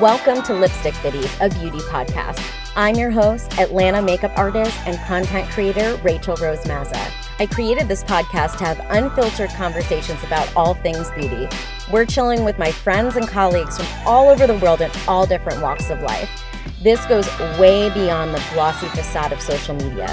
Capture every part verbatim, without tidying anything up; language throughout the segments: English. Welcome to Lipstick Biddies, a beauty podcast. I'm your host, Atlanta makeup artist and content creator, Rachel Rose Mazza. I created this podcast to have unfiltered conversations about all things beauty. We're chilling with my friends and colleagues from all over the world in all different walks of life. This goes way beyond the glossy facade of social media.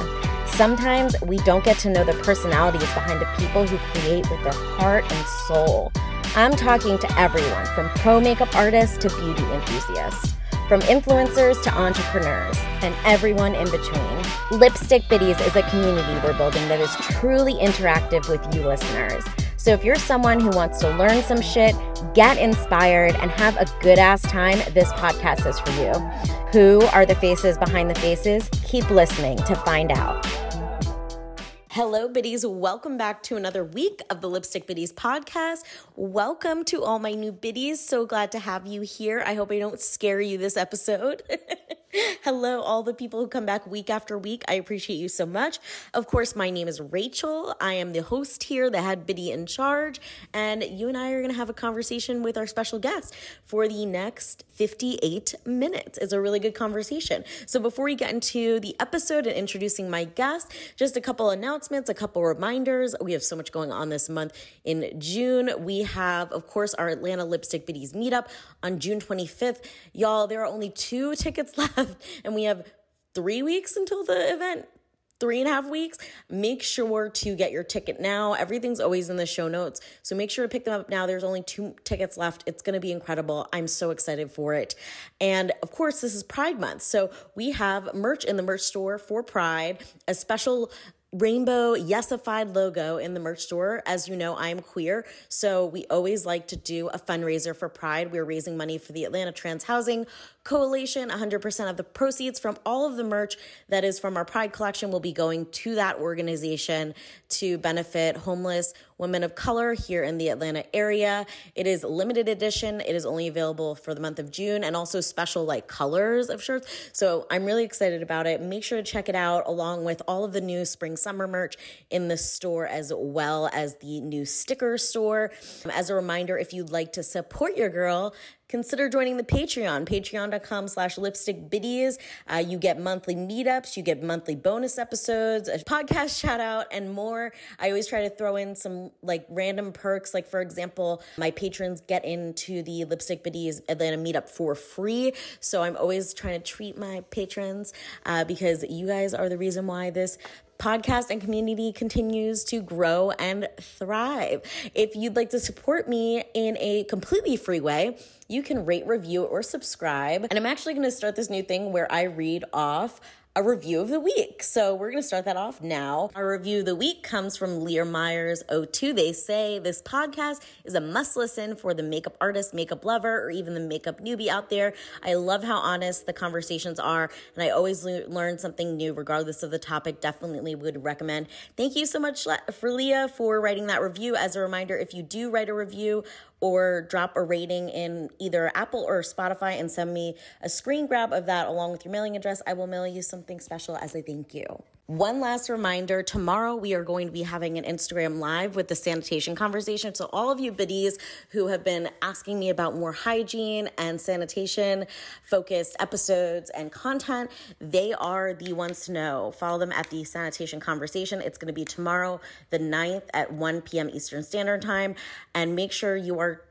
Sometimes we don't get to know the personalities behind the people who create with their heart and soul. I'm talking to everyone from pro makeup artists to beauty enthusiasts, from influencers to entrepreneurs, and everyone in between. Lipstick Biddies is a community we're building that is truly interactive with you listeners. So if you're someone who wants to learn some shit, get inspired, and have a good-ass time, this podcast is for you. Who are the faces behind the faces? Keep listening to find out. Hello, biddies. Welcome back to another week of the Lipstick Biddies podcast. Welcome to all my new biddies. So glad to have you here. I hope I don't scare you this episode. Hello, all the people who come back week after week. I appreciate you so much. Of course, my name is Rachel. I am the host here, the head biddy in charge, and you and I are going to have a conversation with our special guest for the next fifty-eight minutes. It's a really good conversation. So before we get into the episode and introducing my guest, just a couple announcements. A couple reminders. We have so much going on this month. In June, we have, of course, our Atlanta Lipstick Biddies meetup on June twenty-fifth. Y'all, there are only two tickets left, and we have three weeks until the event. Three and a half weeks. Make sure to get your ticket now. Everything's always in the show notes, so make sure to pick them up now. There's only two tickets left. It's going to be incredible. I'm so excited for it. And of course, this is Pride Month, so we have merch in the merch store for Pride, a special rainbow yesified logo in the merch store. As you know, I'm queer, so we always like to do a fundraiser for Pride. We're raising money for the Atlanta Trans Housing Coalition. one hundred percent of the proceeds from all of the merch that is from our Pride collection will be going to that organization to benefit homeless women of color here in the Atlanta area. It is limited edition. It is only available for the month of June, and also special like colors of shirts. So I'm really excited about it. Make sure to check it out along with all of the new spring summer merch in the store, as well as the new sticker store. As a reminder, if you'd like to support your girl, consider joining the Patreon, patreon.com slash lipstick biddies. Uh, you get monthly meetups, you get monthly bonus episodes, a podcast shout out, and more. I always try to throw in some like random perks. Like for example, my patrons get into the Lipstick Biddies Atlanta meetup for free. So I'm always trying to treat my patrons uh, because you guys are the reason why this podcast and community continues to grow and thrive. If you'd like to support me in a completely free way, you can rate, review, or subscribe. And I'm actually going to start this new thing where I read off a review of the week. So we're going to start that off now. Our review of the week comes from Lear Myers oh two. They say this podcast is a must listen for the makeup artist, makeup lover, or even the makeup newbie out there. I love how honest the conversations are, and I always le- learn something new regardless of the topic. Definitely would recommend. Thank you so much for Leah for writing that review. As a reminder, if you do write a review or drop a rating in either Apple or Spotify and send me a screen grab of that along with your mailing address, I will mail you something special as a thank you. One last reminder, tomorrow we are going to be having an Instagram live with the sanitation conversation. So all of you biddies who have been asking me about more hygiene and sanitation focused episodes and content, they are the ones to know. Follow them at the sanitation conversation. It's going to be tomorrow the ninth at one p.m. Eastern Standard Time. And make sure you are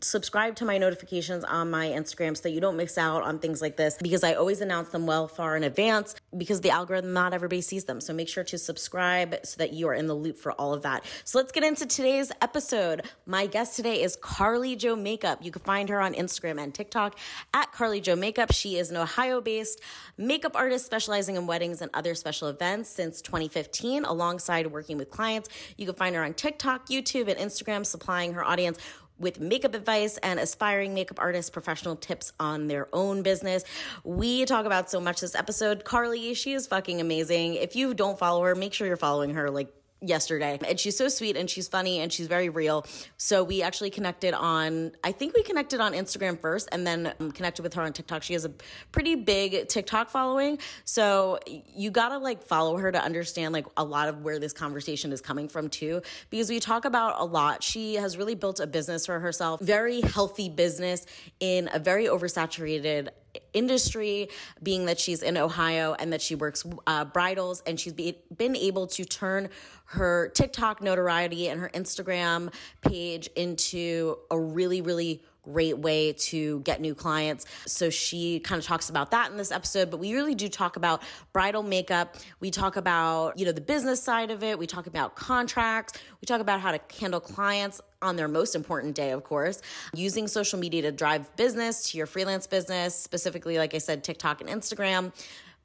subscribe to my notifications on my Instagram so that you don't miss out on things like this, because I always announce them well far in advance because the algorithm, not everybody sees them. So make sure to subscribe so that you are in the loop for all of that. So let's get into today's episode. My guest today is Carly Jo Makeup. You can find her on Instagram and TikTok at Carly Jo Makeup. She is an Ohio-based makeup artist specializing in weddings and other special events since twenty fifteen, alongside working with clients. You can find her on TikTok, YouTube, and Instagram, supplying her audience with makeup advice and aspiring makeup artists professional tips on their own business. We talk about so much this episode. Carly, she is fucking amazing. If you don't follow her, make sure you're following her. Like, yesterday. And she's so sweet and she's funny and she's very real. So we actually connected on, I think we connected on Instagram first and then connected with her on TikTok. She has a pretty big TikTok following. So you got to like follow her to understand like a lot of where this conversation is coming from too, because we talk about a lot. She has really built a business for herself, very healthy business in a very oversaturated industry, being that she's in Ohio and that she works uh, bridals, and she's be, been able to turn her TikTok notoriety and her Instagram page into a really, really great way to get new clients. So she kind of talks about that in this episode, but we really do talk about bridal makeup. We talk about, you know, the business side of it. We talk about contracts. We talk about how to handle clients on their most important day, of course, using social media to drive business to your freelance business, specifically, like I said, TikTok and Instagram.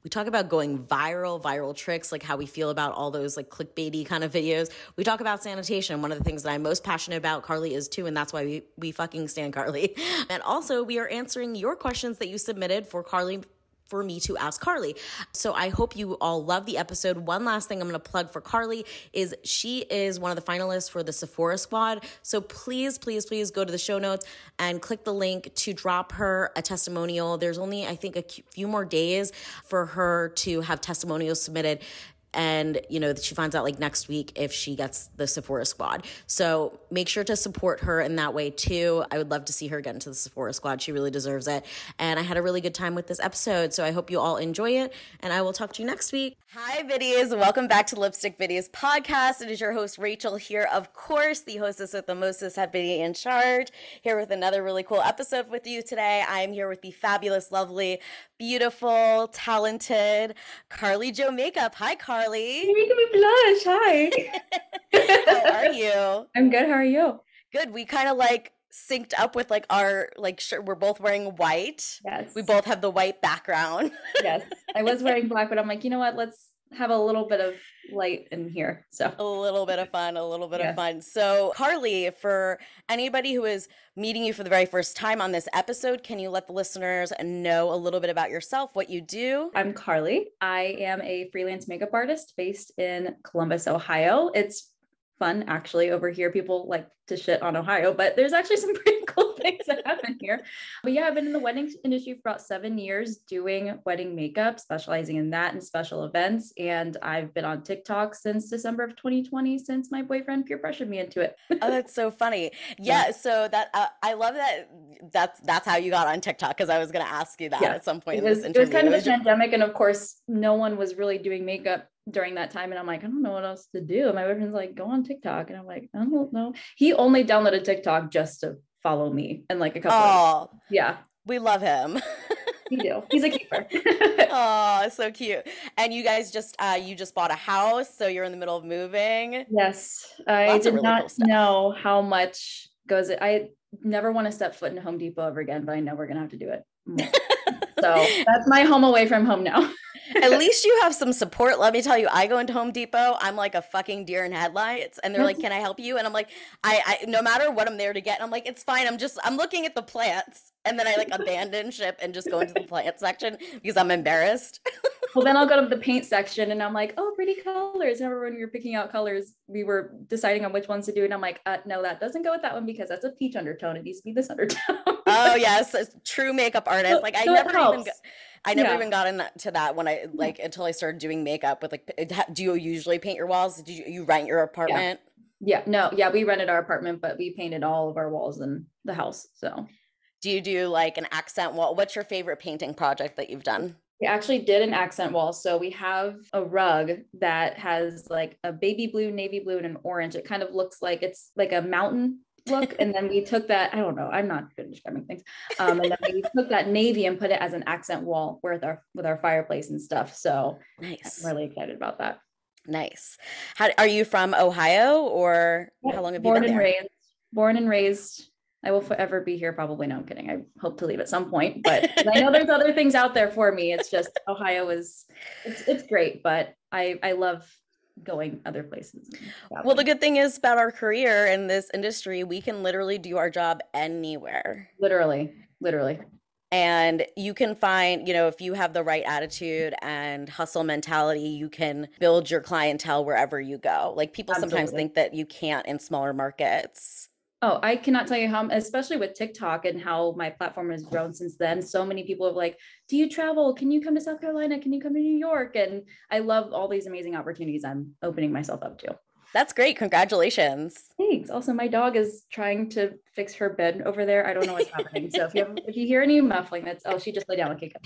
We talk about going viral, viral tricks, like how we feel about all those like clickbaity kind of videos. We talk about sanitation. One of the things that I'm most passionate about, Carly is too, and that's why we, we fucking stan Carly. And also we are answering your questions that you submitted for Carly, for me to ask Carly. So I hope you all love the episode. One last thing I'm going to plug for Carly is she is one of the finalists for the Sephora Squad. So please, please, please go to the show notes and click the link to drop her a testimonial. There's only, I think, a few more days for her to have testimonials submitted. And, you know, she finds out like next week if she gets the Sephora Squad. So make sure to support her in that way too. I would love to see her get into the Sephora Squad. She really deserves it. And I had a really good time with this episode. So I hope you all enjoy it. And I will talk to you next week. Hi, Biddies. Welcome back to Lipstick Biddies podcast. It is your host, Rachel, here. Of course, the hostess with the mostest, Head Biddy in charge, here with another really cool episode with you today. I am here with the fabulous, lovely, beautiful, talented Carly Jo Makeup. Hi, Carly. Carly. You're making me blush. Hi. How are you? I'm good. How are you? Good. We kind of like synced up with like our like shirt. We're both wearing white. Yes. We both have the white background. Yes. I was wearing black, but I'm like, you know what? Let's have a little bit of light in here. So a little bit of fun, a little bit yeah. of fun. So Carly, for anybody who is meeting you for the very first time on this episode, can you let the listeners know a little bit about yourself, what you do? I'm Carly. I am a freelance makeup artist based in Columbus, Ohio. It's fun, actually, over here. People like to shit on Ohio, but there's actually some pretty cool things that happen here. But yeah, I've been in the wedding industry for about seven years doing wedding makeup, specializing in that and special events. And I've been on TikTok since December of twenty twenty, since my boyfriend peer pressured me into it. Oh, that's so funny. Yeah. yeah. So that, uh, I love that. That's, that's how you got on TikTok. Cause I was going to ask you that yeah. at some point. It was, in this interview. It was kind of a pandemic. And of course, no one was really doing makeup during that time. And I'm like, I don't know what else to do. And my boyfriend's like, go on TikTok. And I'm like, I don't know. He only downloaded TikTok just to follow me and like a couple. Oh, of, yeah. We love him. We do. He's a keeper. Oh, so cute. And you guys just, uh, you just bought a house. So you're in the middle of moving. Yes. I Lots did really not cool know how much goes. I never want to step foot in Home Depot ever again, but I know we're going to have to do it. So that's my home away from home now. At least you have some support. Let me tell you, I go into Home Depot. I'm like a fucking deer in headlights. And they're like, can I help you? And I'm like, I, I, no matter what I'm there to get. I'm like, it's fine. I'm just, I'm looking at the plants. And then I like abandon ship and just go into the plant section because I'm embarrassed. Well, then I'll go to the paint section and I'm like, oh, pretty colors. Remember when we were picking out colors, we were deciding on which ones to do. And I'm like, uh, no, that doesn't go with that one because that's a peach undertone. It needs to be this undertone. Oh yes. It's true makeup artist. So, like I so never even got, I never yeah. even got into that when I like, until I started doing makeup with like, do you usually paint your walls? Do you, you rent your apartment? Yeah. yeah. No. Yeah. We rented our apartment, but we painted all of our walls in the house. So do you do like an accent wall? What's your favorite painting project that you've done? We actually did an accent wall. So we have a rug that has like a baby blue, navy blue, and an orange. It kind of looks like it's like a mountain look. And then we took that, I don't know, I'm not good at describing things. Um, and then we took that navy and put it as an accent wall with our, with our fireplace and stuff. So nice. I'm really excited about that. Nice. How, are you from Ohio or yeah, how long have you been there? Born and raised. Born and raised. I will forever be here. Probably. No, I'm kidding. I hope to leave at some point, but I know there's other things out there for me. It's just Ohio is, it's, it's great, but I, I love going other places. Well, the good thing is about our career in this industry, we can literally do our job anywhere. Literally, literally. And you can find, you know, if you have the right attitude and hustle mentality, you can build your clientele wherever you go. Like people Absolutely. Sometimes think that you can't in smaller markets. Oh, I cannot tell you how, especially with TikTok and how my platform has grown since then. So many people are like, do you travel? Can you come to South Carolina? Can you come to New York? And I love all these amazing opportunities I'm opening myself up to. That's great. Congratulations. Thanks. Also, my dog is trying to fix her bed over there. I don't know what's happening. So if you have, if you hear any muffling, that's, oh, she just lay down and kick up.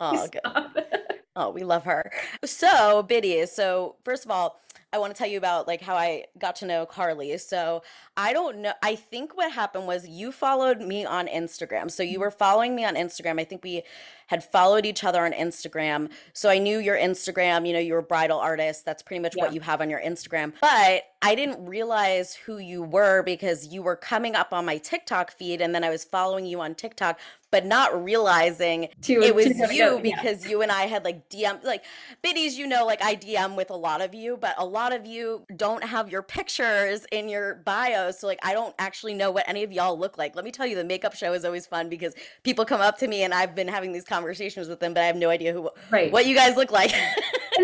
Oh, good. Oh, we love her. So Biddies. So first of all, I want to tell you about like how I got to know Carly. So I don't know. I think what happened was you followed me on Instagram. So you were following me on Instagram. I think we had followed each other on Instagram. So I knew your Instagram, you know, you're a bridal artist. That's pretty much yeah. what you have on your Instagram. But I didn't realize who you were because you were coming up on my TikTok feed. And then I was following you on TikTok, but not realizing to, it was to, you to, because yeah. you and I had like D M, like Biddies, you know, like I D M with a lot of you, but a lot of you don't have your pictures in your bio. So like, I don't actually know what any of y'all look like. Let me tell you, the makeup show is always fun because people come up to me and I've been having these conversations with them, but I have no idea who, right. what you guys look like. And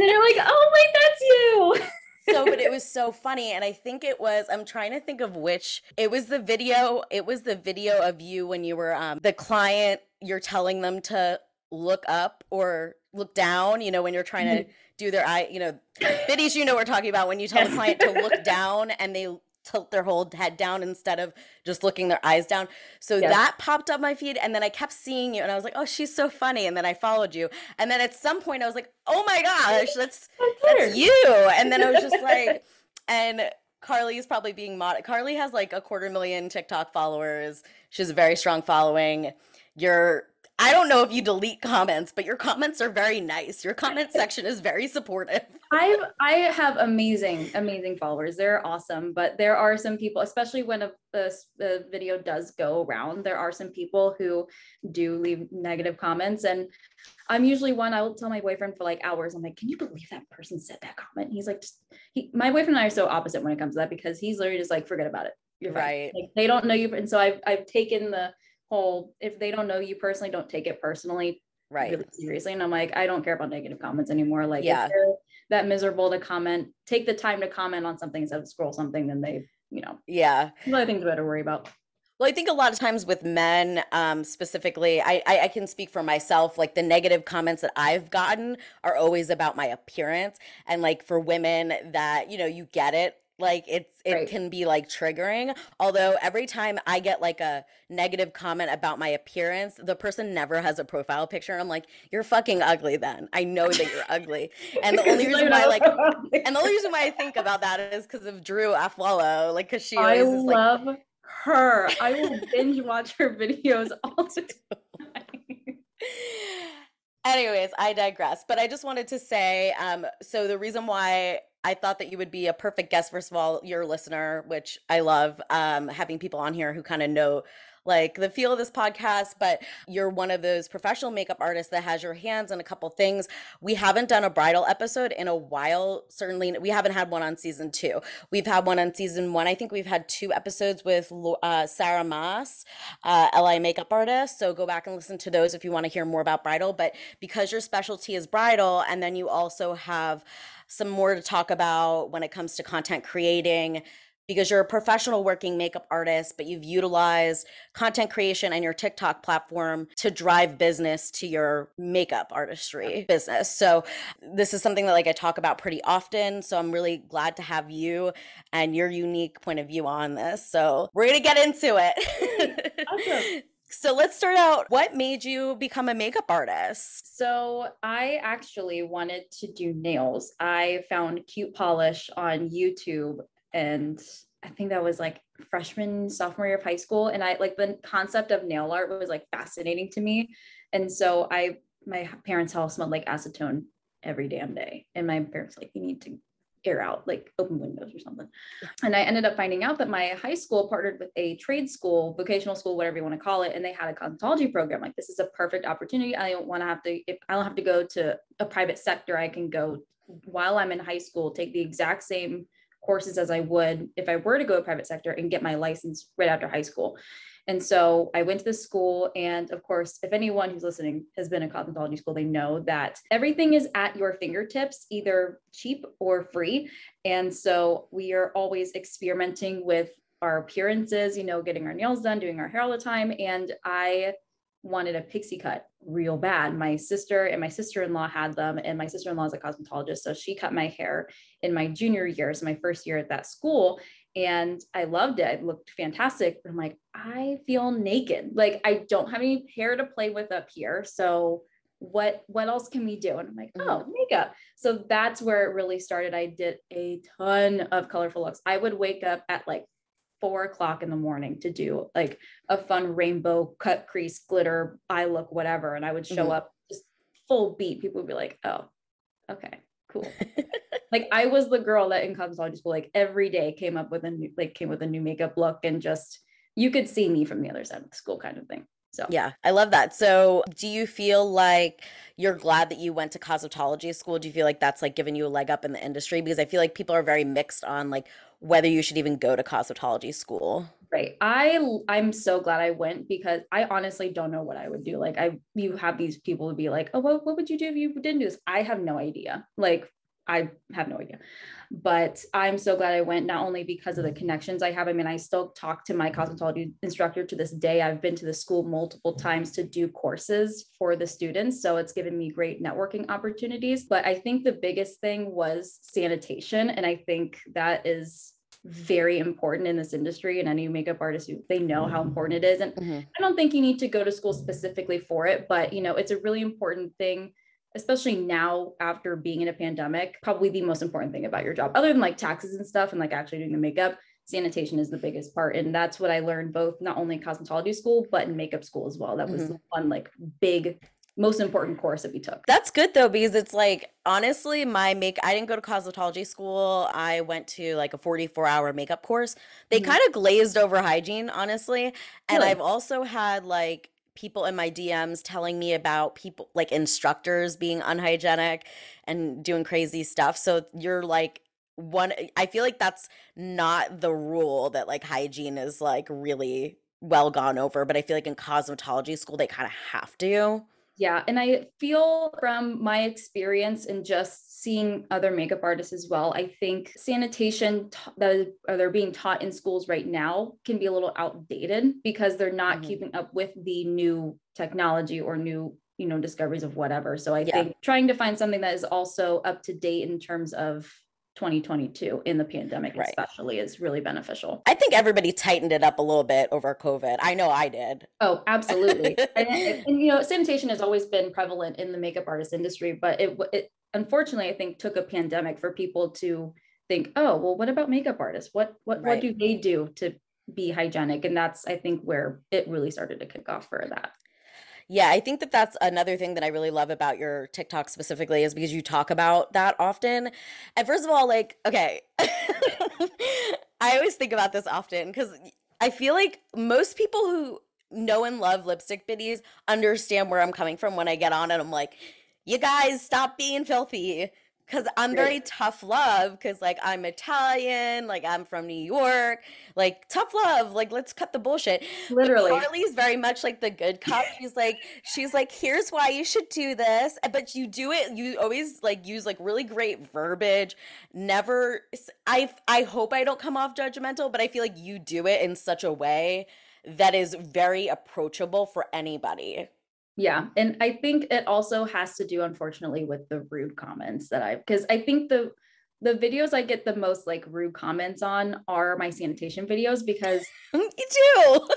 then they're like, oh wait, that's you. So, but it was so funny. And I think it was, I'm trying to think of which, it was the video, it was the video of you when you were um, the client, you're telling them to look up or look down, you know, when you're trying to do their eye, you know, Biddies, you know, we're talking about when you tell yes. the client to look down and they tilt their whole head down instead of just looking their eyes down. So yes. that popped up my feed. And then I kept seeing you and I was like, oh, she's so funny. And then I followed you. And then at some point I was like, oh my gosh, that's, that's you. And then I was just like, and Carly is probably being mod. Carly has like a quarter million TikTok followers. She has a very strong following. You're, I don't know if you delete comments, but your comments are very nice. Your comment section is very supportive. I've, I have amazing, amazing followers. They're awesome. But there are some people, especially when a, a, a video does go around, there are some people who do leave negative comments. And I'm usually one, I'll tell my boyfriend for like hours. I'm like, can you believe that person said that comment? And he's like, just, he, my boyfriend and I are so opposite when it comes to that because he's literally just like, forget about it. You're right. Like, they don't know you. And so I've, I've taken the whole, if they don't know you personally, don't take it personally, right? Really seriously. And I'm like, I don't care about negative comments anymore. Like, yeah, if they're that miserable to comment, take the time to comment on something instead of scroll something, then they, you know, yeah, there's other things to worry about. Well, I think a lot of times with men, um, specifically, I, I I can speak for myself. Like the negative comments that I've gotten are always about my appearance, and like for women, that you know, you get it. Like it's, it right. can be like triggering. Although every time I get like a negative comment about my appearance, the person never has a profile picture. I'm like, you're fucking ugly then. I know that you're ugly. And the only reason why I like, and the only reason why I think about that is because of Drew Afwalo. Like, cause she always I is love like, her. I will binge watch her videos all the time. Anyways, I digress. But I just wanted to say, um, so the reason why I thought that you would be a perfect guest. First of all, you're a listener, which I love, um, having people on here who kind of know like the feel of this podcast, but you're one of those professional makeup artists that has your hands on a couple things. We haven't done a bridal episode in a while. Certainly we haven't had one on season two. We've had one on season one. I think we've had two episodes with uh, Sarah Moss, uh, L A makeup artist. So go back and listen to those if you want to hear more about bridal, but because your specialty is bridal and then you also have some more to talk about when it comes to content creating, because you're a professional working makeup artist, but you've utilized content creation and your TikTok platform to drive business to your makeup artistry business. So this is something that like I talk about pretty often. So I'm really glad to have you and your unique point of view on this. So we're going to get into it. Awesome. So let's start out. What made you become a makeup artist? So I actually wanted to do nails. I found cute polish on YouTube and I think that was like freshman, sophomore year of high school. And I like the concept of nail art was like fascinating to me. And so I, my parents' house smelled like acetone every damn day. And my parents were like, you need to air out, like open windows or something. And I ended up finding out that my high school partnered with a trade school, vocational school, whatever you want to call it. And they had a cosmetology program. Like, this is a perfect opportunity. I don't want to have to, if I don't have to go to a private sector, I can go while I'm in high school, take the exact same courses as I would if I were to go to private sector and get my license right after high school. And so I went to the school. And of course, if anyone who's listening has been in cosmetology school, they know that everything is at your fingertips, either cheap or free. And so we are always experimenting with our appearances, you know, getting our nails done, doing our hair all the time. And I wanted a pixie cut real bad. My sister and my sister-in-law had them, and my sister-in-law is a cosmetologist. So she cut my hair in my junior year. So my first year at that school. And I loved it. It looked fantastic. I'm like, I feel naked. Like, I don't have any hair to play with up here. So what, what else can we do? And I'm like, oh, makeup. So that's where it really started. I did a ton of colorful looks. I would wake up at like four o'clock in the morning to do like a fun rainbow cut, crease, glitter, eye look, whatever. And I would show mm-hmm. up just full beat. People would be like, oh, okay, cool. Like, I was the girl that in cosmetology school, like every day came up with a new, like came with a new makeup look, and just, you could see me from the other side of the school kind of thing. So yeah, I love that. So do you feel like you're glad that you went to cosmetology school? Do you feel like that's like given you a leg up in the industry? Because I feel like people are very mixed on like whether you should even go to cosmetology school. Right. I, I'm so glad I went, because I honestly don't know what I would do. Like I, you have these people who be like, oh, well, what would you do if you didn't do this? I have no idea. Like, I have no idea, but I'm so glad I went, not only because of the connections I have. I mean, I still talk to my cosmetology instructor to this day. I've been to the school multiple times to do courses for the students. So it's given me great networking opportunities. But I think the biggest thing was sanitation. And I think that is very important in this industry, and any makeup artist, they know how important it is. And mm-hmm. I don't think you need to go to school specifically for it, but you know, it's a really important thing, especially now after being in a pandemic. Probably the most important thing about your job, other than like taxes and stuff and like actually doing the makeup, sanitation is the biggest part. And that's what I learned, both not only in cosmetology school, but in makeup school as well. That was mm-hmm. the one like big, most important course that we took. That's good though, because it's like, honestly, my make, I didn't go to cosmetology school. I went to like a forty-four hour makeup course. They mm-hmm. kind of glazed over hygiene, honestly. And really? I've also had like people in my D Ms telling me about people like instructors being unhygienic and doing crazy stuff. So you're like one, I feel like that's not the rule, that like hygiene is like really well gone over, but I feel like in cosmetology school, they kind of have to. Yeah. And I feel from my experience and just seeing other makeup artists as well, I think sanitation t- that they're being taught in schools right now can be a little outdated, because they're not mm-hmm. keeping up with the new technology or new, you know, discoveries of whatever. So I yeah. think trying to find something that is also up to date in terms of twenty twenty-two in the pandemic, right. especially, is really beneficial. I think everybody tightened it up a little bit over COVID. I know I did. Oh, absolutely. and, and, and, you know, sanitation has always been prevalent in the makeup artist industry, but it, it unfortunately, I think, took a pandemic for people to think, oh, well, what about makeup artists? What, what, right. what do they do to be hygienic? And that's, I think, where it really started to kick off for that. Yeah, I think that that's another thing that I really love about your TikTok specifically, is because you talk about that often. And first of all, like, okay, I always think about this often, because I feel like most people who know and love Lipstick Biddies understand where I'm coming from when I get on and I'm like, you guys, stop being filthy. Because I'm very tough love, because like I'm Italian, like I'm from New York, like tough love, like let's cut the bullshit. Literally. But Carly's very much like the good cop. She's like, she's like, here's why you should do this. But you do it, you always like use like really great verbiage. Never, I, I hope I don't come off judgmental, but I feel like you do it in such a way that is very approachable for anybody. Yeah. And I think it also has to do, unfortunately, with the rude comments that I, because I think the, the videos I get the most like rude comments on are my sanitation videos, because you do,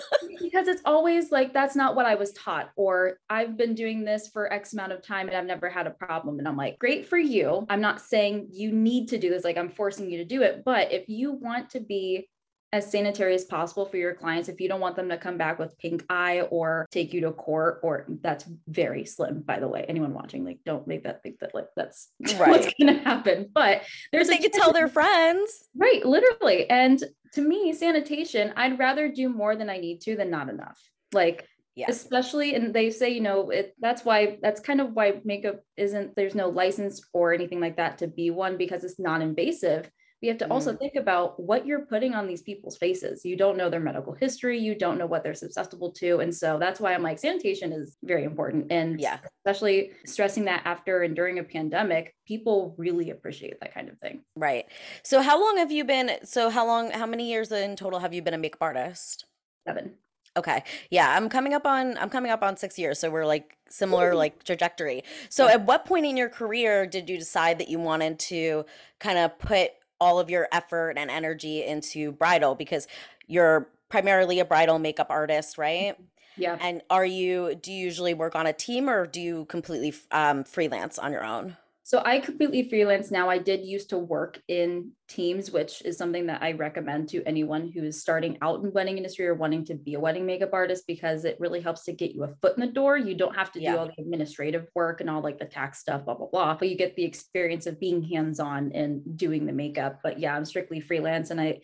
because it's always like, that's not what I was taught, or I've been doing this for X amount of time and I've never had a problem. And I'm like, great for you. I'm not saying you need to do this. Like I'm forcing you to do it. But if you want to be as sanitary as possible for your clients, if you don't want them to come back with pink eye or take you to court, or that's very slim, by the way, anyone watching, like, don't make that think that like, that's right. what's going to happen, but there's, they could tell their friends, right? Literally. And to me, sanitation, I'd rather do more than I need to than not enough. Like, yeah. especially, and they say, you know, it, that's why, that's kind of why makeup isn't, there's no license or anything like that to be one, because it's non-invasive. you have to also mm. think about what you're putting on these people's faces. You don't know their medical history. You don't know what they're susceptible to. And so that's why I'm like, sanitation is very important. And yeah. especially stressing that after and during a pandemic, people really appreciate that kind of thing. Right. So how long have you been, so how long, how many years in total have you been a makeup artist? Seven. Okay. Yeah. I'm coming up on, I'm coming up on six years. So we're like similar, like trajectory. So yeah. At what point in your career did you decide that you wanted to kind of put all of your effort and energy into bridal? Because you're primarily a bridal makeup artist, right? Yeah. And are you, do you usually work on a team or do you completely um, freelance on your own? So I completely freelance now. I did used to work in teams, which is something that I recommend to anyone who is starting out in wedding industry or wanting to be a wedding makeup artist, because it really helps to get you a foot in the door. You don't have to yeah. do all the administrative work and all like the tax stuff, blah, blah, blah, but you get the experience of being hands-on and doing the makeup. But yeah, I'm strictly freelance. And I,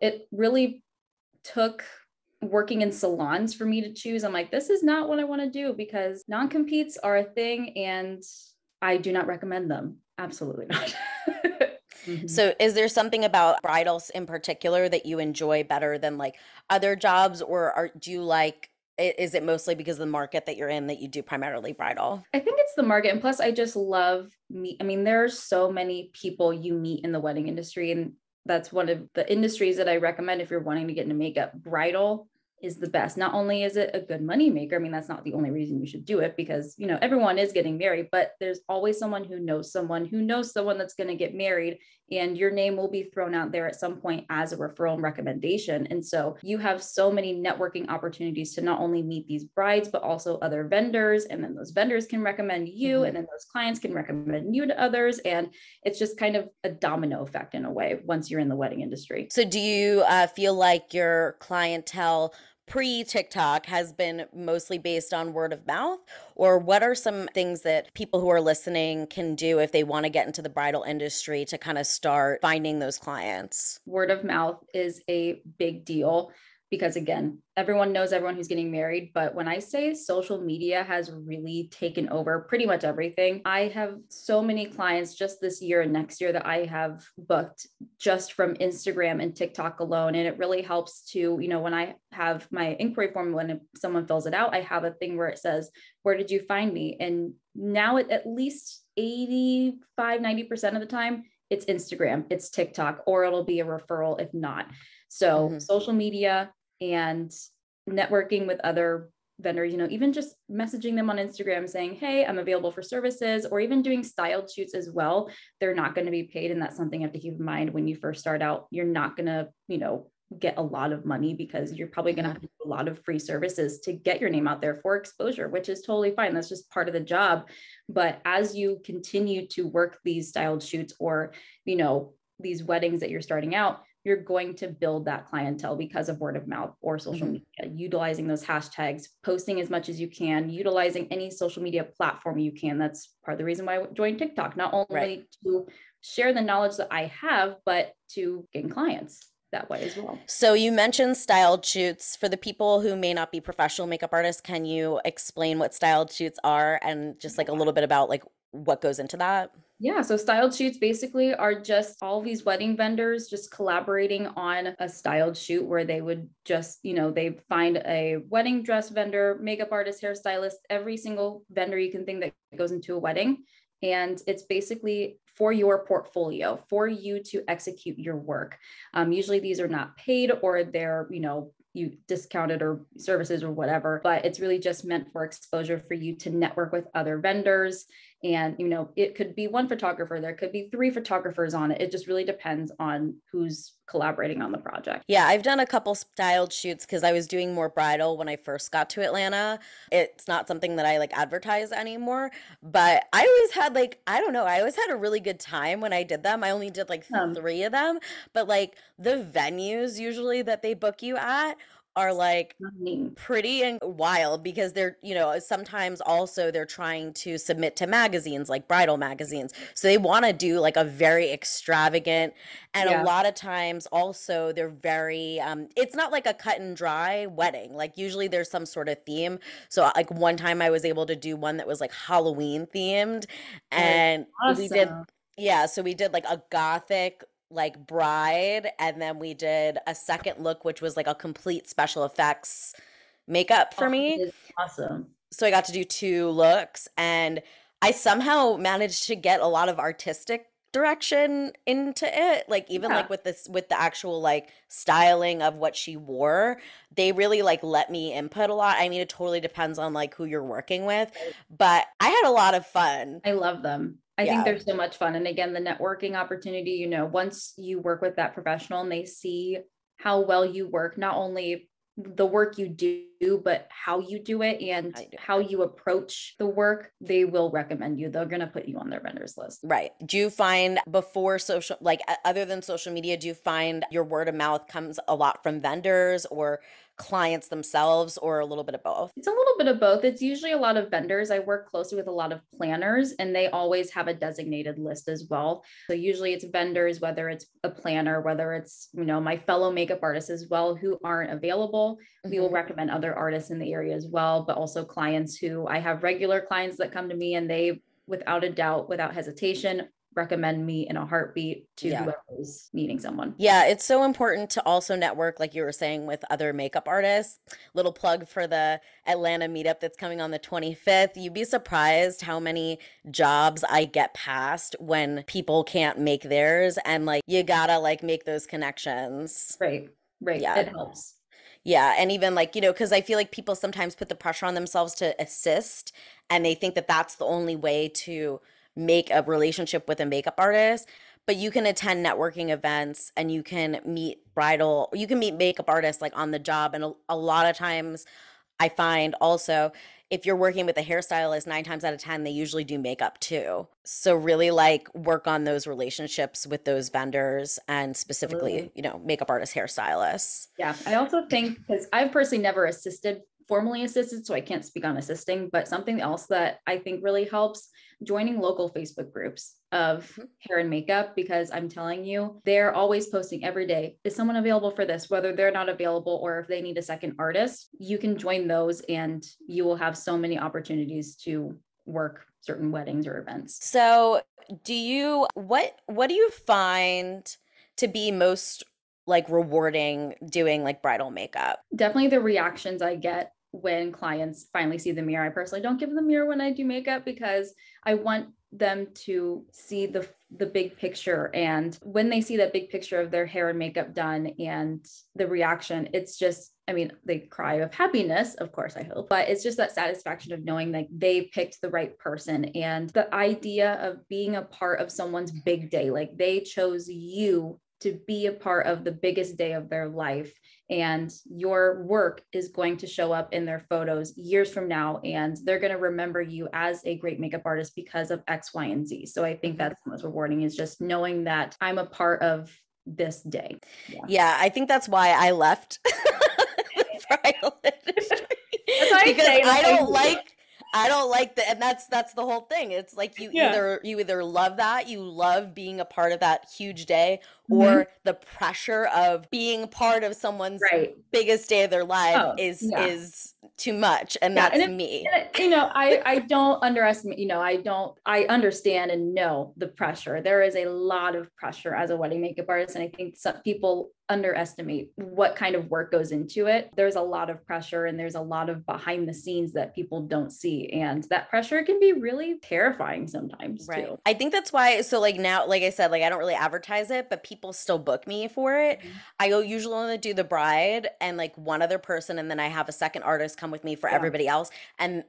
it really took working in salons for me to choose. I'm like, this is not what I want to do, because non-competes are a thing and I do not recommend them. Absolutely not. Mm-hmm. So is there something about bridals in particular that you enjoy better than like other jobs, or are, do you like, is it mostly because of the market that you're in that you do primarily bridal? I think it's the market. And plus I just love me. I mean, there are so many people you meet in the wedding industry, and that's one of the industries that I recommend if you're wanting to get into makeup. Bridal is the best. Not only is it a good money maker, I mean, that's not the only reason you should do it, because, you know, everyone is getting married, but there's always someone who knows someone who knows someone that's going to get married, and your name will be thrown out there at some point as a referral and recommendation. And so you have so many networking opportunities to not only meet these brides, but also other vendors. And then those vendors can recommend you, mm-hmm. and then those clients can recommend you to others. And it's just kind of a domino effect in a way once you're in the wedding industry. So do you uh, feel like your clientele pre-TikTok has been mostly based on word of mouth? Or what are some things that people who are listening can do if they want to get into the bridal industry to kind of start finding those clients? Word of mouth is a big deal, because again, everyone knows everyone who's getting married. But when I say social media has really taken over pretty much everything, I have so many clients just this year and next year that I have booked just from Instagram and TikTok alone. And it really helps to, you know, when I have my inquiry form, when someone fills it out, I have a thing where it says, where did you find me? And now at least eighty-five, ninety percent of the time, it's Instagram, it's TikTok, or it'll be a referral if not. So mm-hmm. social media and networking with other vendors, you know, even just messaging them on Instagram saying, hey, I'm available for services, or even doing styled shoots as well. They're not going to be paid. And that's something you have to keep in mind when you first start out. You're not going to, you know, get a lot of money, because you're probably going to have to do a lot of free services to get your name out there for exposure, which is totally fine. That's just part of the job. But as you continue to work these styled shoots, or, you know, these weddings that you're starting out, you're going to build that clientele because of word of mouth or social mm-hmm. media, utilizing those hashtags, posting as much as you can, utilizing any social media platform you can. That's part of the reason why I joined TikTok, not only right. to share the knowledge that I have, but to gain clients that way as well. So you mentioned styled shoots. For the people who may not be professional makeup artists, can you explain what styled shoots are and just like a little bit about like what goes into that? Yeah. So styled shoots basically are just all these wedding vendors just collaborating on a styled shoot where they would just, you know, they find a wedding dress vendor, makeup artist, hairstylist, every single vendor you can think that goes into a wedding. And it's basically for your portfolio, for you to execute your work. Um, usually these are not paid, or they're, you know, you discounted or services or whatever, but it's really just meant for exposure for you to network with other vendors. And, you know, it could be one photographer, there could be three photographers on it. It just really depends on who's collaborating on the project. Yeah, I've done a couple styled shoots because I was doing more bridal when I first got to Atlanta. It's not something that I like advertise anymore, but I always had like, I don't know, I always had a really good time when I did them. I only did like um, three of them, but like the venues usually that they book you at are like pretty and wild, because they're, you know, sometimes also they're trying to submit to magazines, like bridal magazines. So they want to do like a very extravagant, and yeah. a lot of times also they're very, um, it's not like a cut and dry wedding. Like usually there's some sort of theme. So like one time I was able to do one that was like Halloween themed, and awesome. we did, yeah. So we did like a gothic like bride, and then we did a second look, which was like a complete special effects makeup for oh, me. Awesome. So I got to do two looks, and I somehow managed to get a lot of artistic direction into it, like even yeah. like with this with the actual like styling of what she wore. They really like let me input a lot. I mean, it totally depends on like who you're working with, but I had a lot of fun. I love them. I yeah. think they're so much fun. And again, the networking opportunity, you know, once you work with that professional and they see how well you work, not only the work you do, but how you do it and do it. How you approach the work, they will recommend you. They're going to put you on their vendors list. Right. Do you find before social, like other than social media, do you find your word of mouth comes a lot from vendors or clients themselves, or a little bit of both? It's a little bit of both. It's usually a lot of vendors. I work closely with a lot of planners, and they always have a designated list as well. So usually it's vendors, whether it's a planner, whether it's, you know, my fellow makeup artists as well who aren't available. Mm-hmm. We will recommend other artists in the area as well, but also clients who I have regular clients that come to me, and they, without a doubt, without hesitation, recommend me in a heartbeat to yeah. whoever's needing someone. Yeah, it's so important to also network, like you were saying, with other makeup artists. Little plug for the Atlanta meetup that's coming on the twenty-fifth. You'd be surprised how many jobs I get passed when people can't make theirs, and like you gotta like make those connections. Right, right. Yeah. It helps. Yeah. And even like, you know, because I feel like people sometimes put the pressure on themselves to assist, and they think that that's the only way to make a relationship with a makeup artist, but you can attend networking events and you can meet bridal, you can meet makeup artists like on the job. And a, a lot of times I find also if you're working with a hairstylist, nine times out of ten, they usually do makeup too. So really like work on those relationships with those vendors and specifically, Absolutely. you know, makeup artists, hairstylists. Yeah. I also think, because I've personally never assisted formally assisted, so I can't speak on assisting, but something else that I think really helps, joining local Facebook groups of hair and makeup, because I'm telling you, they're always posting every day, is someone available for this, whether they're not available or if they need a second artist, you can join those and you will have so many opportunities to work certain weddings or events. So do you, what, what do you find to be most like rewarding doing like bridal makeup? Definitely the reactions I get when clients finally see the mirror. I personally don't give them the mirror when I do makeup because I want them to see the the big picture. And when they see that big picture of their hair and makeup done and the reaction, it's just, I mean, they cry of happiness, of course, I hope, but it's just that satisfaction of knowing like they picked the right person. And the idea of being a part of someone's big day, like they chose you to be a part of the biggest day of their life. And your work is going to show up in their photos years from now. And they're going to remember you as a great makeup artist because of X, Y, and Z. So I think that's the most rewarding, is just knowing that I'm a part of this day. Yeah, yeah, I think that's why I left the bridal industry. Because I, I don't like I don't like that. And that's, that's the whole thing. It's like you yeah. either, you either love that, you love being a part of that huge day, or mm-hmm. the pressure of being part of someone's right. biggest day of their life oh, is, yeah. is too much. And yeah, that's and it, me. And it, you know, I, I don't underestimate, you know, I don't, I understand and know the pressure. There is a lot of pressure as a wedding makeup artist. And I think some people underestimate what kind of work goes into it. There's a lot of pressure and there's a lot of behind the scenes that people don't see. And that pressure can be really terrifying sometimes right. too. I think that's why, so like now, like I said, like I don't really advertise it, but people still book me for it. Mm-hmm. I usually only do the bride and like one other person. And then I have a second artist come with me for yeah. everybody else. And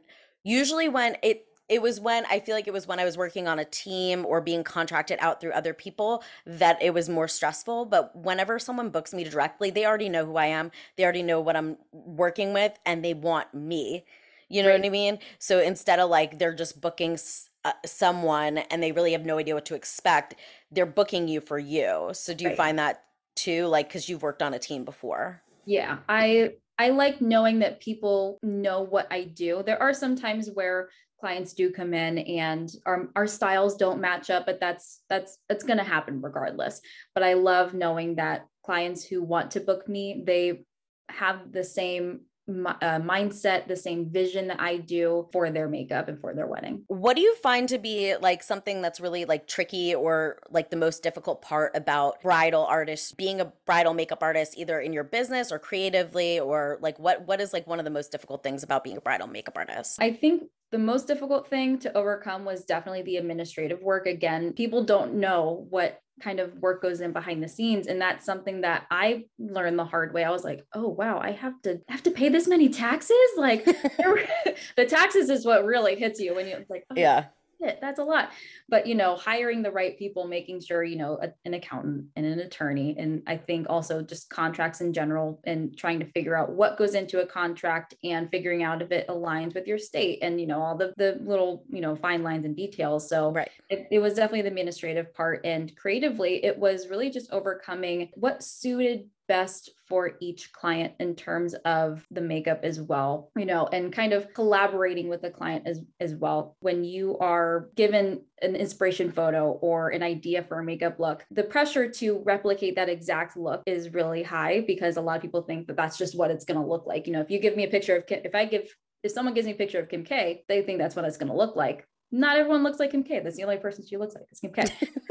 usually when it, It was when I feel like it was when I was working on a team or being contracted out through other people that it was more stressful. But whenever someone books me directly, they already know who I am. They already know what I'm working with, and they want me. You know right. what I mean? So instead of like they're just booking uh, someone and they really have no idea what to expect, they're booking you for you. So do you right. find that too? Like, because you've worked on a team before. Yeah, I I like knowing that people know what I do. There are some times where clients do come in and our, our styles don't match up, but that's, that's, that's going to happen regardless. But I love knowing that clients who want to book me, they have the same my, uh, mindset, the same vision that I do for their makeup and for their wedding. What do you find to be like something that's really like tricky or like the most difficult part about bridal artists, being a bridal makeup artist, either in your business or creatively, or like what what is like one of the most difficult things about being a bridal makeup artist? I think the most difficult thing to overcome was definitely the administrative work. Again, people don't know what kind of work goes in behind the scenes. And that's something that I learned the hard way. I was like, oh, wow, I have to I have to pay this many taxes. Like the taxes is what really hits you when you're like, oh, yeah, shit, that's a lot. But, you know, hiring the right people, making sure, you know, a, an accountant and an attorney. And I think also just contracts in general and trying to figure out what goes into a contract and figuring out if it aligns with your state and, you know, all the, the little, you know, fine lines and details. So right. it, it was definitely the administrative part, and creatively, it was really just overcoming what suited best for each client in terms of the makeup as well, you know, and kind of collaborating with the client as, as well. When you are given an inspiration photo or an idea for a makeup look, the pressure to replicate that exact look is really high, because a lot of people think that that's just what it's going to look like. You know, if you give me a picture of Kim, if I give, if someone gives me a picture of Kim K, they think that's what it's going to look like. Not everyone looks like Kim K. That's the only person she looks like is Kim K.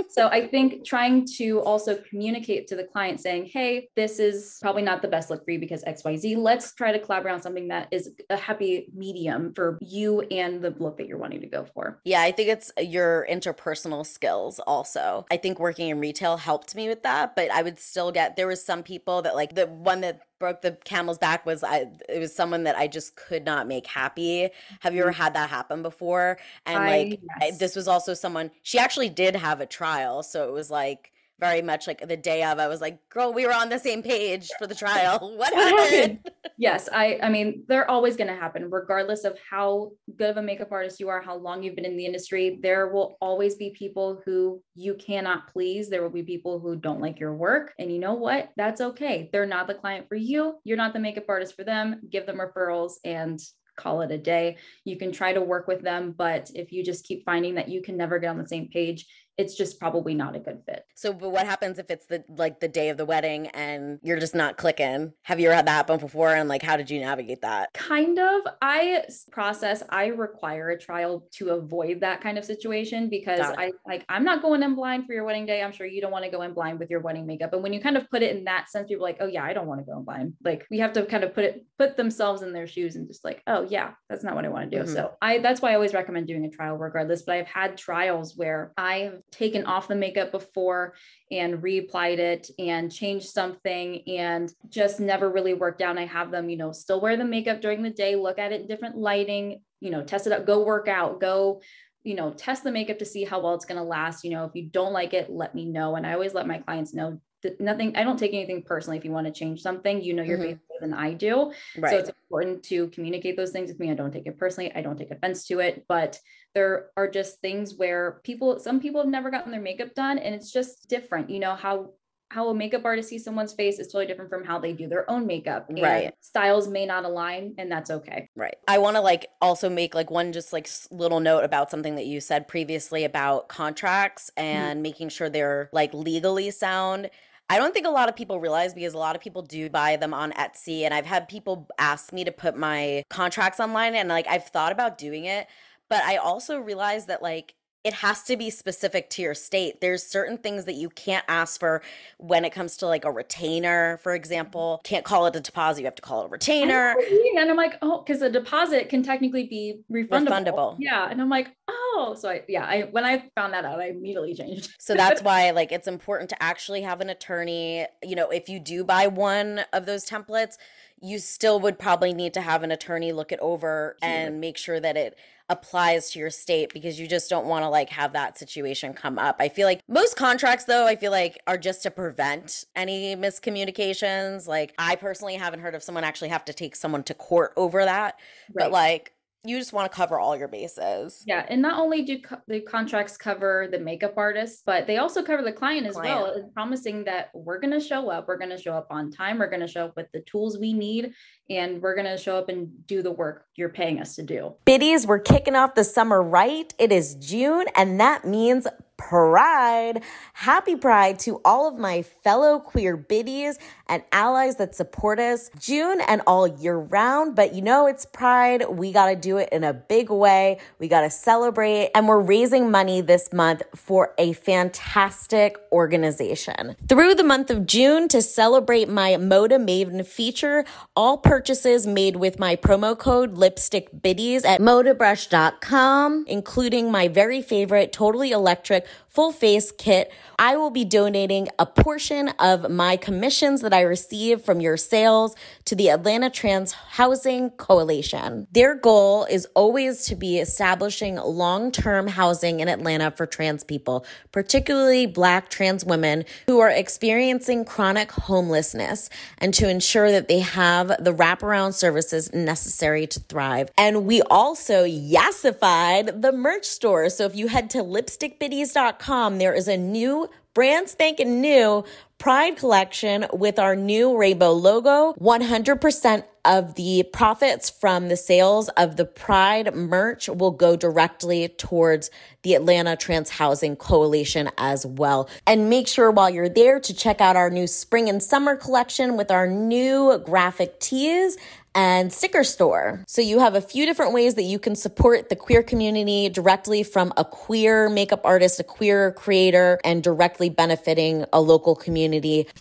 So I think trying to also communicate to the client saying, hey, this is probably not the best look for you because X, Y, Z. Let's try to collaborate on something that is a happy medium for you and the look that you're wanting to go for. Yeah, I think it's your interpersonal skills also. I think working in retail helped me with that, but I would still get, there was some people that like the one that broke the camel's back was I it was someone that I just could not make happy. Have you ever had that happen before? And I, like yes. I, this was also someone, she actually did have a trial, so it was like very much like the day of, I was like, girl, we were on the same page for the trial. What happened? Yes. I, I mean, they're always going to happen regardless of how good of a makeup artist you are, how long you've been in the industry. There will always be people who you cannot please. There will be people who don't like your work, and you know what? That's okay. They're not the client for you. You're not the makeup artist for them. Give them referrals and call it a day. You can try to work with them, but if you just keep finding that you can never get on the same page, it's just probably not a good fit. So, but what happens if it's the like the day of the wedding and you're just not clicking? Have you ever had that happen before? And like, how did you navigate that? Kind of. I process, I require a trial to avoid that kind of situation, because I like, I'm not going in blind for your wedding day. I'm sure you don't want to go in blind with your wedding makeup. And when you kind of put it in that sense, people are like, oh yeah, I don't want to go in blind. Like we have to kind of put it, put themselves in their shoes and just like, oh yeah, that's not what I want to do. Mm-hmm. So I, that's why I always recommend doing a trial regardless, but I've had trials where I've taken off the makeup before and reapplied it and changed something and just never really worked out. And I have them, you know, still wear the makeup during the day, look at it in different lighting, you know, test it out, go work out, go, you know, test the makeup to see how well it's going to last. You know, if you don't like it, let me know. And I always let my clients know that nothing, I don't take anything personally. If you want to change something, you know, you're mm-hmm. better than I do. Right. So it's important to communicate those things with me. I don't take it personally. I don't take offense to it, but there are just things where people, some people have never gotten their makeup done, and it's just different. You know, how, how a makeup artist sees someone's face is totally different from how they do their own makeup. And right. styles may not align, and that's okay. Right. I want to like also make like one just like little note about something that you said previously about contracts and mm-hmm. making sure they're like legally sound. I don't think a lot of people realize, because a lot of people do buy them on Etsy, and I've had people ask me to put my contracts online, and like I've thought about doing it, but I also realized that like it has to be specific to your state. There's certain things that you can't ask for when it comes to like a retainer, for example. Can't call it a deposit. You have to call it a retainer. And I'm like, oh, because a deposit can technically be refundable. refundable. Yeah. And I'm like, oh, so I, yeah, I, when I found that out, I immediately changed. So that's why like it's important to actually have an attorney. You know, if you do buy one of those templates, you still would probably need to have an attorney look it over and make sure that it applies to your state, because you just don't want to like have that situation come up. I feel like most contracts though, I feel like are just to prevent any miscommunications. Like I personally haven't heard of someone actually have to take someone to court over that, right. But like you just want to cover all your bases. Yeah. And not only do co- the contracts cover the makeup artist, but they also cover the client as client. well, and promising that we're going to show up, we're going to show up on time, we're going to show up with the tools we need, and we're going to show up and do the work you're paying us to do. Biddies, we're kicking off the summer, right? It is June, and that means Pride. Happy Pride to all of my fellow queer biddies and allies that support us June and all year round. But you know, it's Pride. We got to do it in a big way. We got to celebrate. And we're raising money this month for a fantastic organization. Through the month of June, to celebrate my Moda Maven feature, all purchases made with my promo code Lipstick Biddies at modabrush dot com, including my very favorite Totally Electric full face kit, I will be donating a portion of my commissions that I receive from your sales to the Atlanta Trans Housing Coalition. Their goal is always to be establishing long-term housing in Atlanta for trans people, particularly Black trans women who are experiencing chronic homelessness, and to ensure that they have the wraparound services necessary to thrive. And we also yassified the merch store. So if you head to lipstick biddies dot com, there is a new brand spanking new Pride collection with our new rainbow logo. one hundred percent of the profits from the sales of the Pride merch will go directly towards the Atlanta Trans Housing Coalition as well. And make sure while you're there to check out our new spring and summer collection with our new graphic tees and sticker store. So you have a few different ways that you can support the queer community directly from a queer makeup artist, a queer creator, and directly benefiting a local community.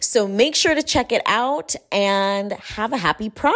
So make sure to check it out and have a happy Pride.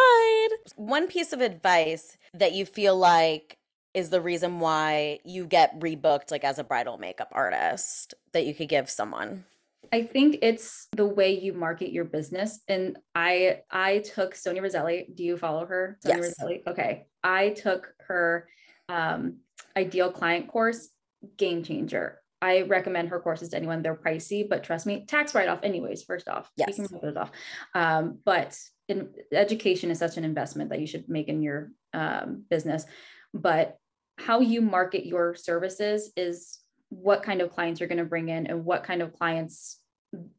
One piece of advice that you feel like is the reason why you get rebooked, like as a bridal makeup artist, that you could give someone? I think it's the way you market your business. And I I took Sonia Roselli. Do you follow her? Sonia yes. Roselli? Okay. I took her um, ideal client course, game changer. I recommend her courses to anyone. They're pricey, but trust me, tax write-off anyways, first off. Yes. You can write those off. Um, but in, education is such an investment that you should make in your um, business. But how you market your services is what kind of clients you're going to bring in and what kind of clients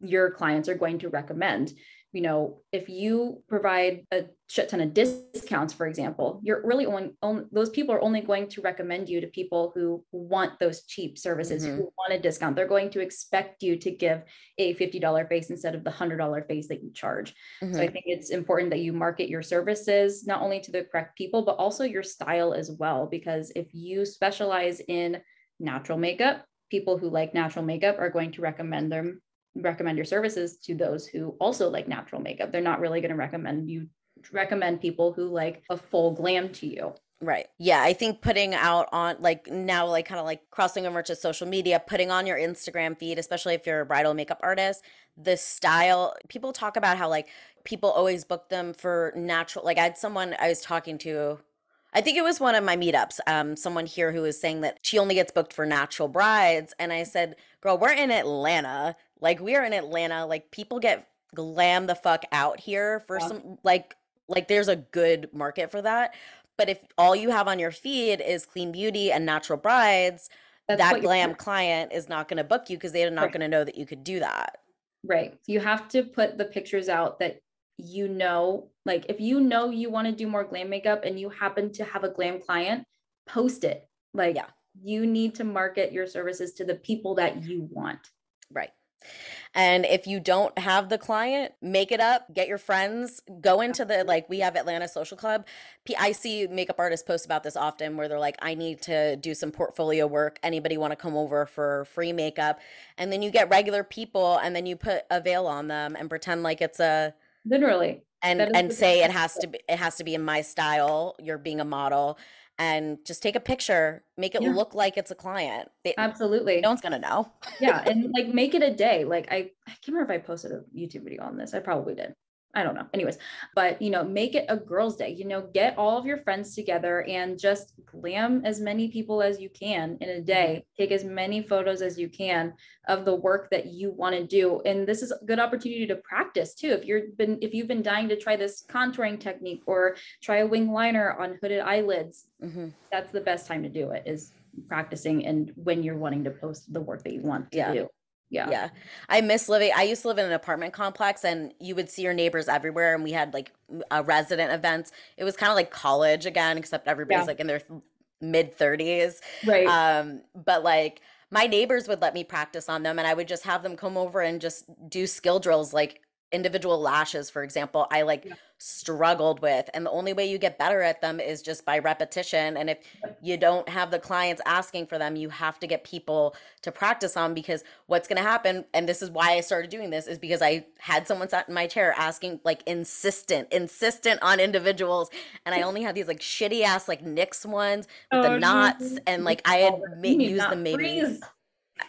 your clients are going to recommend. You know, if you provide a shit ton of discounts, for example, you're really only, only those people are only going to recommend you to people who want those cheap services, mm-hmm. who want a discount. They're going to expect you to give a fifty dollars face instead of the one hundred dollars face that you charge. Mm-hmm. So I think it's important that you market your services, not only to the correct people, but also your style as well, because if you specialize in natural makeup, people who like natural makeup are going to recommend them, recommend your services to those who also like natural makeup. They're not really going to recommend you recommend people who like a full glam to you. Right. Yeah. I think putting out on like now, like kind of like crossing over to social media, putting on your Instagram feed, especially if you're a bridal makeup artist, the style, people talk about how like people always book them for natural. Like I had someone I was talking to, I think it was one of my meetups, um, someone here who was saying that she only gets booked for natural brides. And I said, girl, we're in Atlanta. Like we are in Atlanta. Like people get glam the fuck out here for yeah. some, like, like there's a good market for that. But if all you have on your feed is clean beauty and natural brides, That's that glam client is not going to book you because they're not right. going to know that you could do that. Right. You have to put the pictures out that you know, like if you know you want to do more glam makeup and you happen to have a glam client, post it. Like yeah. you need to market your services to the people that you want. Right. And if you don't have the client, make it up, get your friends, go into the, like we have Atlanta Social Club. I see makeup artists post about this often where they're like, I need to do some portfolio work. Anybody want to come over for free makeup? And then you get regular people and then you put a veil on them and pretend like it's a, literally and and say it has to be it has to be in my style, you're being a model, and just take a picture, make it yeah. look like it's a client. They, absolutely no one's gonna know. Yeah. And like make it a day. Like I, I can't remember if I posted a YouTube video on this. I probably did, I don't know. Anyways, but you know, make it a girls' day, you know, get all of your friends together and just glam as many people as you can in a day, take as many photos as you can of the work that you want to do. And this is a good opportunity to practice too. If you've been, if you've been dying to try this contouring technique or try a wing liner on hooded eyelids, mm-hmm. that's the best time to do it, is practicing. And when you're wanting to post the work that you want to yeah. do. Yeah. Yeah. I miss living. I used to live in an apartment complex and you would see your neighbors everywhere. And we had like uh, resident events. It was kind of like college again, except everybody's yeah. like in their mid thirties. Right. Um, but like my neighbors would let me practice on them, and I would just have them come over and just do skill drills, like individual lashes, for example, I like yeah. struggled with. And the only way you get better at them is just by repetition. And if you don't have the clients asking for them, you have to get people to practice on, because what's going to happen, and this is why I started doing this, is because I had someone sat in my chair asking, like insistent, insistent on individuals. And I only had these like shitty ass, like N Y X ones with oh, the knots. No. And like I had oh, ma- used them maybe. Freeze.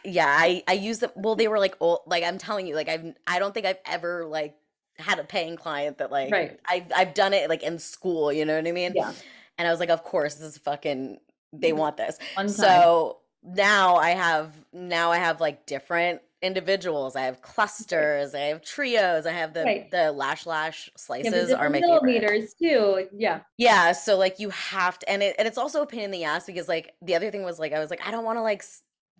Yeah, I, I used them. Well, they were like old. Like I'm telling you, like I've I don't think I've ever like had a paying client that like right. I've I've done it like in school. You know what I mean? Yeah. And I was like, of course, this is fucking. They want this. So now I have now I have like different individuals. I have clusters. Right. I have trios. I have the right. the lash lash slices yeah, are my millimeters favorite. Too. Yeah. Yeah. So like you have to, and it and it's also a pain in the ass because like the other thing was like I was like I don't want to like.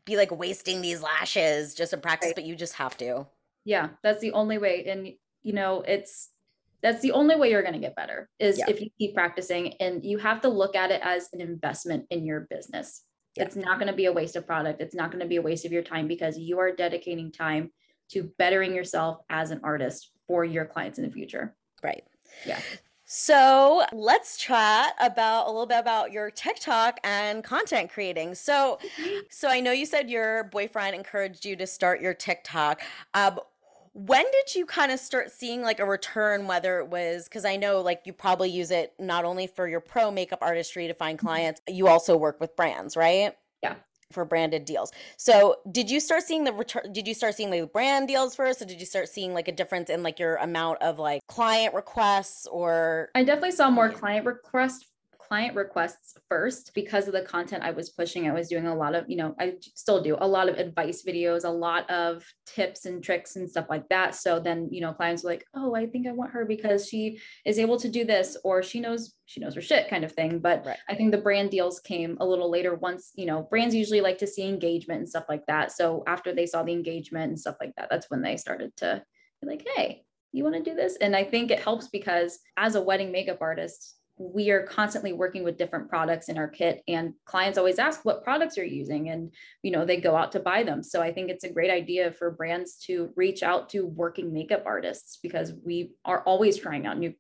be like wasting these lashes just in practice, right. but you just have to. Yeah. That's the only way. And you know, it's, that's the only way you're going to get better is yeah. if you keep practicing, and you have to look at it as an investment in your business. Yeah. It's not going to be a waste of product. It's not going to be a waste of your time, because you are dedicating time to bettering yourself as an artist for your clients in the future. Right. Yeah. So let's chat about a little bit about your TikTok and content creating. So, so I know you said your boyfriend encouraged you to start your TikTok. Um, when did you kind of start seeing like a return, whether it was, because I know like you probably use it not only for your pro makeup artistry to find clients, you also work with brands, right? Yeah. For branded deals. So did you start seeing the return? Did you start seeing the brand deals first? Or did you start seeing like a difference in like your amount of like client requests or? I definitely saw more client requests, client requests first because of the content I was pushing. I was doing a lot of, you know, I still do a lot of advice videos, a lot of tips and tricks and stuff like that. So then, you know, clients were like, oh, I think I want her because she is able to do this, or she knows she knows her shit kind of thing. But right. I think the brand deals came a little later once, you know, brands usually like to see engagement and stuff like that. So after they saw the engagement and stuff like that, that's when they started to be like, hey, you want to do this? And I think it helps because as a wedding makeup artist, we are constantly working with different products in our kit, and clients always ask what products you're using, and, you know, they go out to buy them. So I think it's a great idea for brands to reach out to working makeup artists, because we are always trying out new,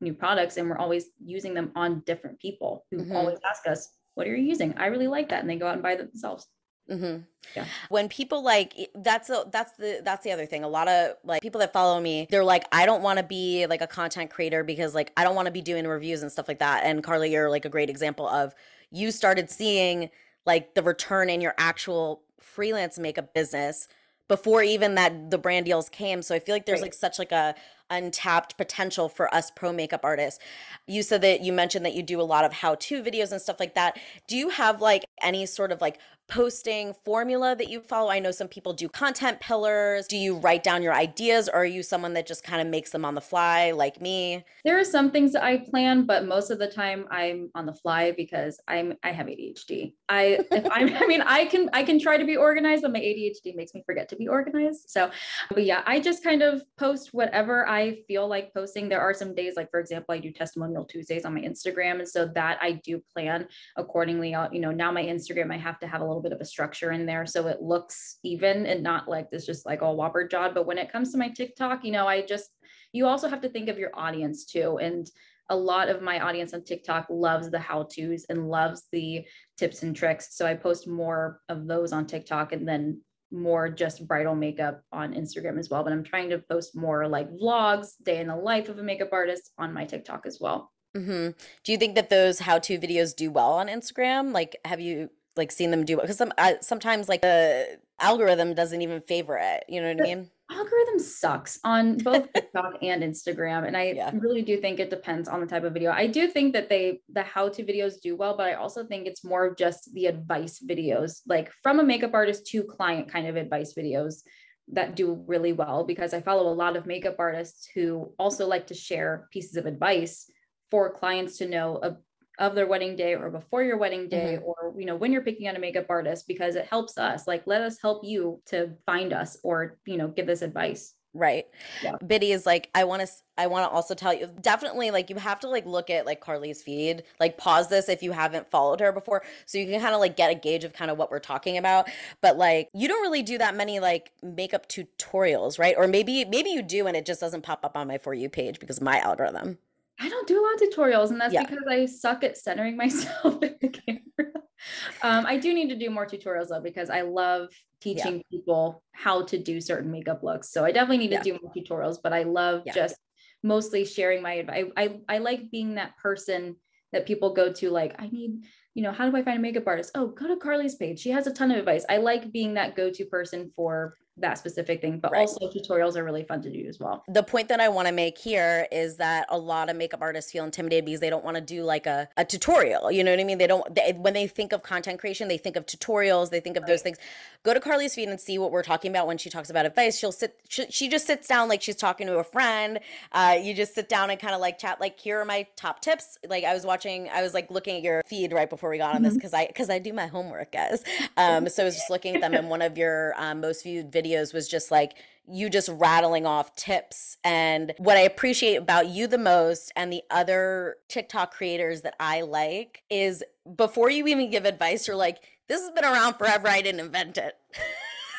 new products, and we're always using them on different people who mm-hmm. always ask us, what are you using? I really like that. And they go out and buy them themselves. Mm-hmm. Yeah. When people like, that's a, that's the that's the other thing. A lot of like people that follow me, they're like, I don't want to be like a content creator because like I don't want to be doing reviews and stuff like that. And Carly, you're like a great example of, you started seeing like the return in your actual freelance makeup business before even that the brand deals came. So I feel like there's right. like such like a untapped potential for us pro makeup artists. You said that you mentioned that you do a lot of how-to videos and stuff like that. Do you have like any sort of like posting formula that you follow? I know some people do content pillars. Do you write down your ideas, or are you someone that just kind of makes them on the fly like me? There are some things that I plan, but most of the time I'm on the fly because I'm, I have A D H D. I, if I'm, I mean, I can, I can try to be organized, but my A D H D makes me forget to be organized. So, but yeah, I just kind of post whatever I I feel like posting. There are some days, like for example, I do testimonial Tuesdays on my Instagram. And so that I do plan accordingly. I'll, you know, now my Instagram, I have to have a little bit of a structure in there, so it looks even and not like this, just like all whopper jawed. But when it comes to my TikTok, you know, I just, you also have to think of your audience too. And a lot of my audience on TikTok loves the how-tos and loves the tips and tricks. So I post more of those on TikTok, and then more just bridal makeup on Instagram as well. But I'm trying to post more like vlogs, day in the life of a makeup artist on my TikTok as well. Mm-hmm. Do you think that those how-to videos do well on Instagram? Like, have you like seen them do well? Because some, uh, sometimes like the algorithm doesn't even favor it. You know what I mean? Algorithm sucks on both TikTok and Instagram. And I yeah. really do think it depends on the type of video. I do think that they, the how-to videos do well, but I also think it's more of just the advice videos, like from a makeup artist to client kind of advice videos that do really well, because I follow a lot of makeup artists who also like to share pieces of advice for clients to know a, of their wedding day or before your wedding day, mm-hmm. or, you know, when you're picking out a makeup artist, because it helps us, like, let us help you to find us, or, you know, give us advice. Right. Yeah. Biddy is like, I want to, I want to also tell you, definitely, like, you have to, like, look at, like, Carly's feed, like, pause this if you haven't followed her before, so you can kind of, like, get a gauge of kind of what we're talking about. But, like, you don't really do that many, like, makeup tutorials, right? Or maybe, maybe you do, and it just doesn't pop up on my For You page because of my algorithm. I don't do a lot of tutorials, and that's yeah. because I suck at centering myself in the camera. Um, I do need to do more tutorials, though, because I love teaching yeah. people how to do certain makeup looks. So I definitely need to yeah. do more tutorials, but I love yeah. just mostly sharing my advice. I, I, I like being that person that people go to, like, I need, you know, how do I find a makeup artist? Oh, go to Carly's page. She has a ton of advice. I like being that go-to person for that specific thing, but right. also tutorials are really fun to do as well. The point that I want to make here is that a lot of makeup artists feel intimidated because they don't want to do like a, a tutorial. You know what I mean? They don't, they, when they think of content creation, they think of tutorials, they think of right. those things. Go to Carly's feed and see what we're talking about. When she talks about advice, she'll sit, she, she just sits down like she's talking to a friend. Uh, you just sit down and kind of like chat, like, here are my top tips. Like, I was watching, I was like looking at your feed right before we got on mm-hmm. this, because I, because I do my homework, guys. Um, so I was just looking at them, and one of your um, most viewed videos was just like you just rattling off tips. And what I appreciate about you the most, and the other TikTok creators that I like, is before you even give advice, you're like, this has been around forever, I didn't invent it.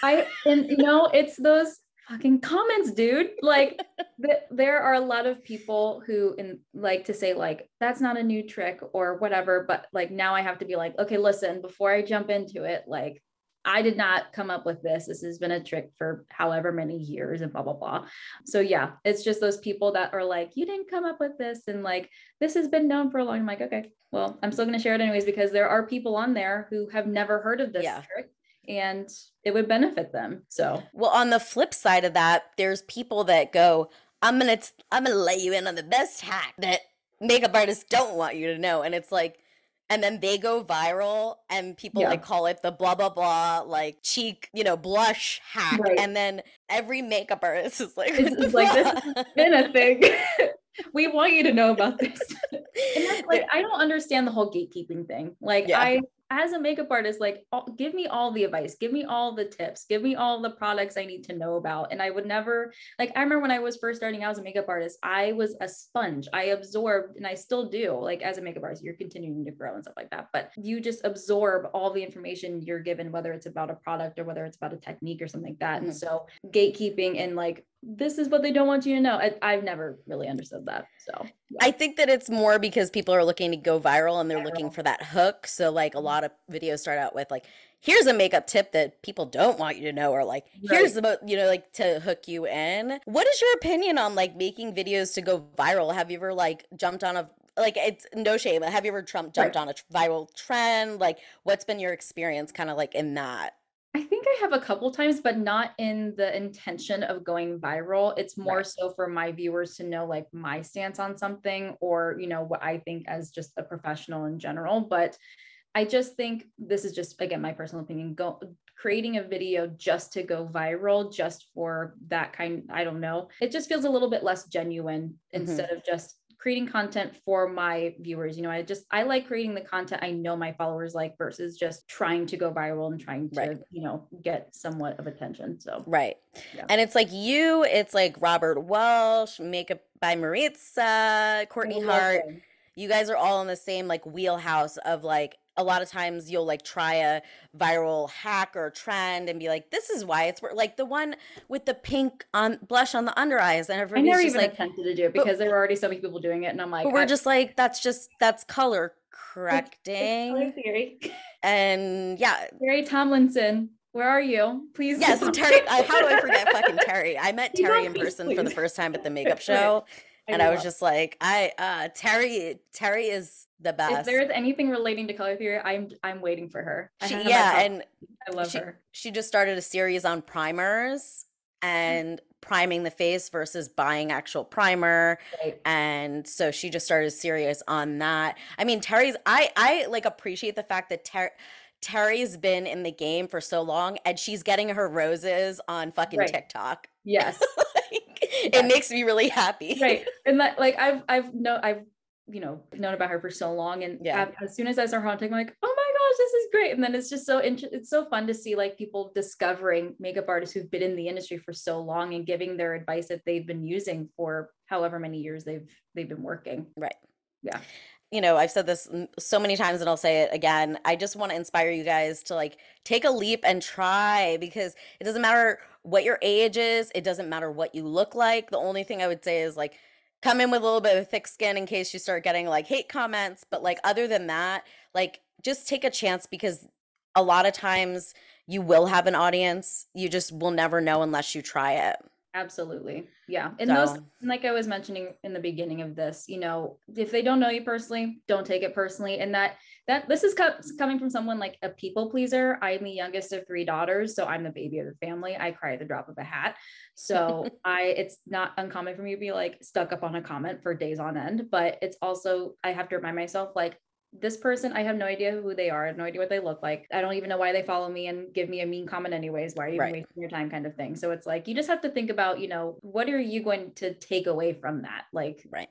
I and you know, it's those fucking comments, dude. Like, th- there are a lot of people who in, like to say like, that's not a new trick or whatever, but like, now I have to be like, okay, listen, before I jump into it, like, I did not come up with this. This has been a trick for however many years and blah, blah, blah. So yeah, it's just those people that are like, you didn't come up with this. And like, this has been known for a long time. I'm like, okay, well, I'm still going to share it anyways, because there are people on there who have never heard of this yeah. trick, and it would benefit them. So, well, on the flip side of that, there's people that go, I'm going to, I'm going to let you in on the best hack that makeup artists don't want you to know. And it's like, and then they go viral, and people yeah. like call it the blah, blah, blah, like cheek, you know, blush hack. Right. And then every makeup artist is like, this is like, this has been a thing. We want you to know about this. And that's like, I don't understand the whole gatekeeping thing. Like yeah. I, as a makeup artist, like, give me all the advice, give me all the tips, give me all the products I need to know about. And I would never, like, I remember when I was first starting out as a makeup artist, I was a sponge. I absorbed, and I still do, like, as a makeup artist, you're continuing to grow and stuff like that, but you just absorb all the information you're given, whether it's about a product or whether it's about a technique or something like that. Mm-hmm. And so gatekeeping and like, this is what they don't want you to know. I, I've never really understood that. So yeah. I think that it's more because people are looking to go viral, and they're viral. looking for that hook. So like, a lot of videos start out with like, here's a makeup tip that people don't want you to know, or like, right. here's the, you know, like, to hook you in. What is your opinion on like making videos to go viral? Have you ever like jumped on a, like, it's no shame. Have you ever Trump jumped right. on a viral trend? Like, what's been your experience kind of like in that? I think I have a couple times, but not in the intention of going viral. It's more right. so for my viewers to know like my stance on something, or, you know, what I think as just a professional in general. But I just think this is just, again, my personal opinion, go creating a video just to go viral, just for that kind, I don't know. It just feels a little bit less genuine mm-hmm. instead of just creating content for my viewers. You know, I just, I like creating the content I know my followers like, versus just trying to go viral and trying to, right. you know, get somewhat of attention. So, right. Yeah. And it's like you, it's like Robert Welsh, Makeup by Maritza, Courtney Hart. Them. You guys are all in the same like wheelhouse of like, a lot of times you'll like try a viral hack or trend and be like, this is why it's like the one with the pink on blush on the under eyes. And everybody's I never just even like, attempted to do it because but, there were already so many people doing it. And I'm like, but we're I, just like, that's just, that's color correcting. It's, it's color theory. And yeah. Terri Tomlinson, where are you? Please. Yes. Terri, I, how do I forget fucking Terri? I met Terri in person please. for the first time at the makeup show. And I, I was just like, I, uh, Terri, Terri is the best. If there's anything relating to color theory, I'm, I'm waiting for her. I she, yeah. And I love she, her. She just started a series on primers and priming the face versus buying actual primer. Right. And so she just started a series on that. I mean, Terry's, I, I like appreciate the fact that Terri, Terry's been in the game for so long, and she's getting her roses on fucking right. TikTok. Yes. It yeah. makes me really happy. Right. And that, like, I've, I've no, I've you know, known about her for so long. And yeah. as soon as I saw her on TikTok, I'm like, oh my gosh, this is great. And then it's just so, int- it's so fun to see like people discovering makeup artists who've been in the industry for so long and giving their advice that they've been using for however many years they've, they've been working. Right. Yeah. You know, I've said this so many times and I'll say it again. I just want to inspire you guys to like take a leap and try, because it doesn't matter what your age is. It doesn't matter what you look like. The only thing I would say is like, come in with a little bit of thick skin in case you start getting like hate comments. But like, other than that, like just take a chance, because a lot of times you will have an audience. You just will never know unless you try it. Absolutely. Yeah. And so. those, like I was mentioning in the beginning of this, you know, if they don't know you personally, don't take it personally. And that, that this is co- coming from someone like a people pleaser. I'm the youngest of three daughters. So I'm the baby of the family. I cry at the drop of a hat. So I, it's not uncommon for me to be like stuck up on a comment for days on end, but it's also, I have to remind myself, like, this person, I have no idea who they are. I have no idea what they look like. I don't even know why they follow me and give me a mean comment anyways. Why are you even right. wasting your time kind of thing? So it's like, you just have to think about, you know, what are you going to take away from that? Like, right.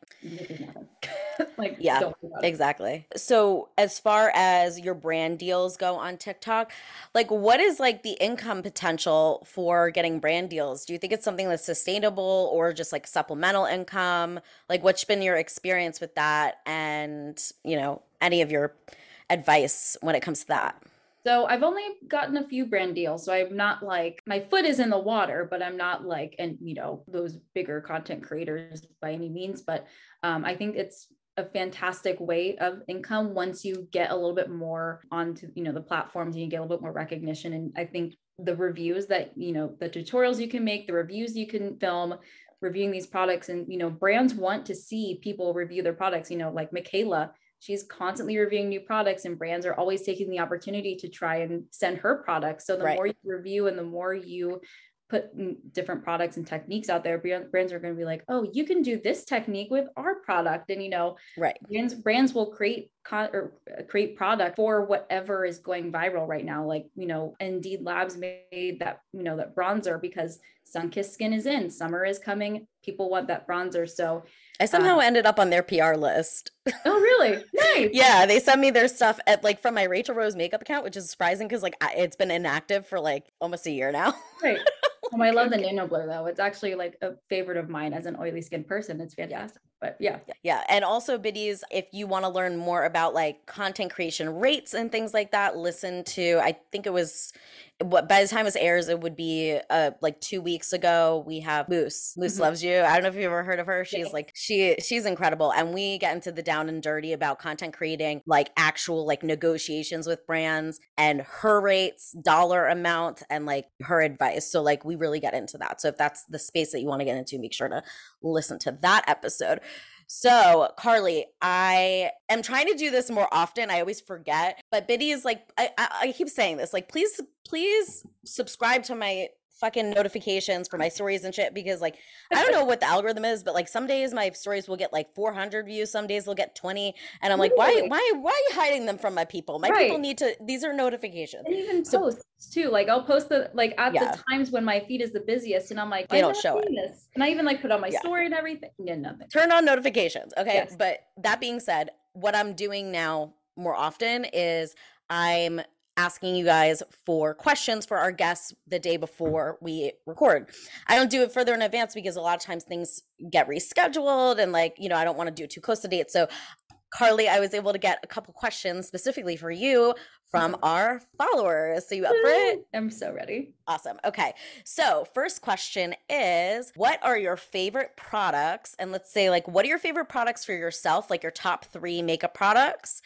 like yeah, don't exactly. So as far as your brand deals go on TikTok, like what is like the income potential for getting brand deals? Do you think it's something that's sustainable or just like supplemental income? Like what's been your experience with that? And, you know, any of your advice when it comes to that? So I've only gotten a few brand deals. So I'm not like, my foot is in the water, but I'm not like, and you know, those bigger content creators by any means, but um, I think it's a fantastic way of income once you get a little bit more onto, you know, the platforms and you get a little bit more recognition. And I think the reviews that, you know, the tutorials you can make, the reviews you can film, reviewing these products, and, you know, brands want to see people review their products, you know, like MKayla. She's constantly reviewing new products and brands are always taking the opportunity to try and send her products. So the right. more you review and the more you put different products and techniques out there, brands are going to be like, oh, you can do this technique with our product. And, you know, right. brands, brands will create con- or create product for whatever is going viral right now. Like, you know, Indeed Labs made that, you know, that bronzer because sun-kissed skin is in, summer is coming. People want that bronzer. So I somehow um, ended up on their P R list. Oh, really? Nice. Yeah. They sent me their stuff at like from my Rachel Rose makeup account, which is surprising. Cause like I, it's been inactive for like almost a year now. Right. Oh, I love the nano blur though. It's actually like a favorite of mine as an oily skin person. It's fantastic. Yeah. But yeah. Yeah. And also, biddies, if you want to learn more about like content creation rates and things like that, listen to, I think it was, what by the time this airs, it would be uh, like two weeks ago, we have Moose. Moose mm-hmm. Loves You. I don't know if you've ever heard of her. She's yeah. like, she she's incredible. And we get into the down and dirty about content creating, like actual like negotiations with brands and her rates, dollar amount, and like her advice. So like we really get into that. So if that's the space that you want to get into, make sure to listen to that episode. So Carly, I am trying to do this more often. I always forget, but Biddy is like, I, I, I keep saying this, like, please, please subscribe to my fucking notifications for my stories and shit, because like, I don't know what the algorithm is, but like some days my stories will get like four hundred views. Some days they'll get twenty. And I'm like, why, why, why are you hiding them from my people? My right. people need to, these are notifications. And even so, posts too. Like I'll post the, like at yeah. the times when my feed is the busiest and I'm like, they don't show it. This? And I even like put on my yeah. story and everything. Yeah, nothing. Turn on notifications. Okay. Yes. But that being said, what I'm doing now more often is I'm asking you guys for questions for our guests the day before we record. I don't do it further in advance because a lot of times things get rescheduled and like, you know, I don't want to do it too close to date. So Carly, I was able to get a couple questions specifically for you from our followers. So you up for it? I'm so ready. Awesome. Okay. So first question is, what are your favorite products? And let's say like, what are your favorite products for yourself? Like your top three makeup products?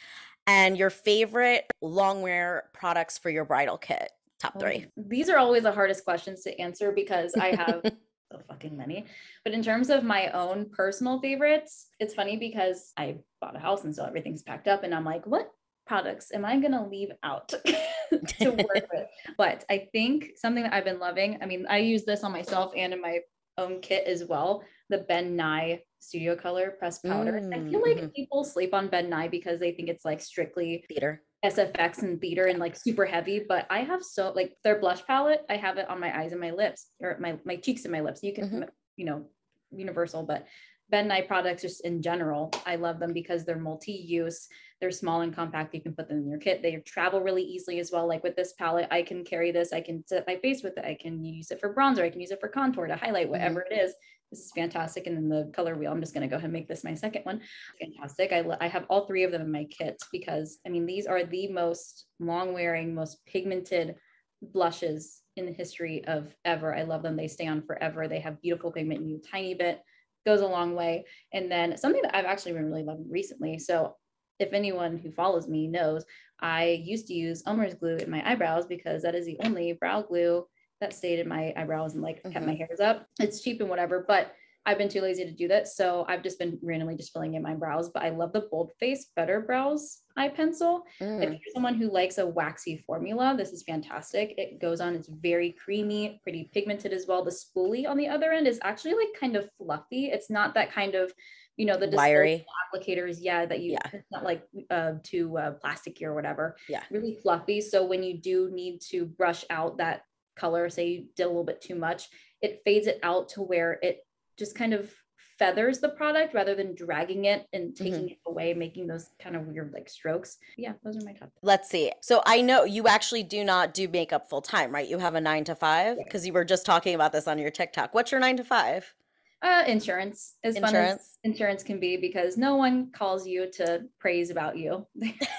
And your favorite longwear products for your bridal kit, top three. These are always the hardest questions to answer because I have so fucking many. But in terms of my own personal favorites, it's funny because I bought a house and so everything's packed up and I'm like, what products am I going to leave out to work with? But I think something that I've been loving, I mean, I use this on myself and in my own kit as well, the Ben Nye Studio Color Pressed Powder. Mm, I feel like mm-hmm. people sleep on Ben Nye because they think it's like strictly theater, S F X and theater and like super heavy, but I have so like their blush palette, I have it on my eyes and my lips or my, my cheeks and my lips. You can, mm-hmm. you know, universal, but Ben Nye products just in general, I love them because they're multi-use, they're small and compact, you can put them in your kit, they travel really easily as well. Like with this palette, I can carry this, I can set my face with it, I can use it for bronzer, I can use it for contour, to highlight, whatever mm-hmm. it is. This is fantastic. And then the color wheel, I'm just going to go ahead and make this my second one. Fantastic. I, I have all three of them in my kit because, I mean, these are the most long-wearing, most pigmented blushes in the history of ever. I love them. They stay on forever. They have beautiful pigment in you, tiny bit, goes a long way. And then something that I've actually been really loving recently. So if anyone who follows me knows, I used to use Elmer's glue in my eyebrows because that is the only brow glue that stayed in my eyebrows and like mm-hmm. kept my hairs up. It's cheap and whatever, but I've been too lazy to do that. So I've just been randomly just filling in my brows, but I love the Bold Face Better Brows eye pencil. Mm. If you're someone who likes a waxy formula, this is fantastic. It goes on, it's very creamy, pretty pigmented as well. The spoolie on the other end is actually like kind of fluffy. It's not that kind of, you know, the wiry applicators. Yeah. That you, yeah. It's not like uh, too uh, plasticky or whatever. Yeah. Really fluffy. So when you do need to brush out that color, say you did a little bit too much, it fades it out to where it just kind of feathers the product rather than dragging it and taking mm-hmm. it away, making those kind of weird like strokes. Yeah, those are my top. Let's see. So I know you actually do not do makeup full time, right? You have a nine to five because yeah. you were just talking about this on your TikTok. What's your nine to five? Uh, insurance. As insurance. Fun as insurance can be, because no one calls you to praise about you.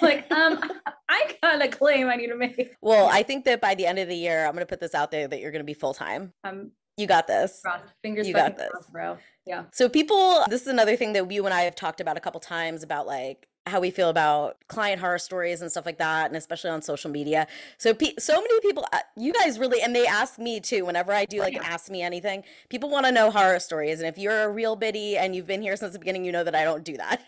Like, um, I got a claim I need to make. Well, I think that by the end of the year, I'm going to put this out there that you're going to be full-time. Um, you got this. Fingers you got this. Crossed, bro. Yeah. So people, this is another thing that you and I have talked about a couple times about like how we feel about client horror stories and stuff like that, and especially on social media. So pe- so many people, uh, you guys really, and they ask me too, whenever I do like yeah. ask me anything, people want to know horror stories. And if you're a real biddy and you've been here since the beginning, you know that I don't do that.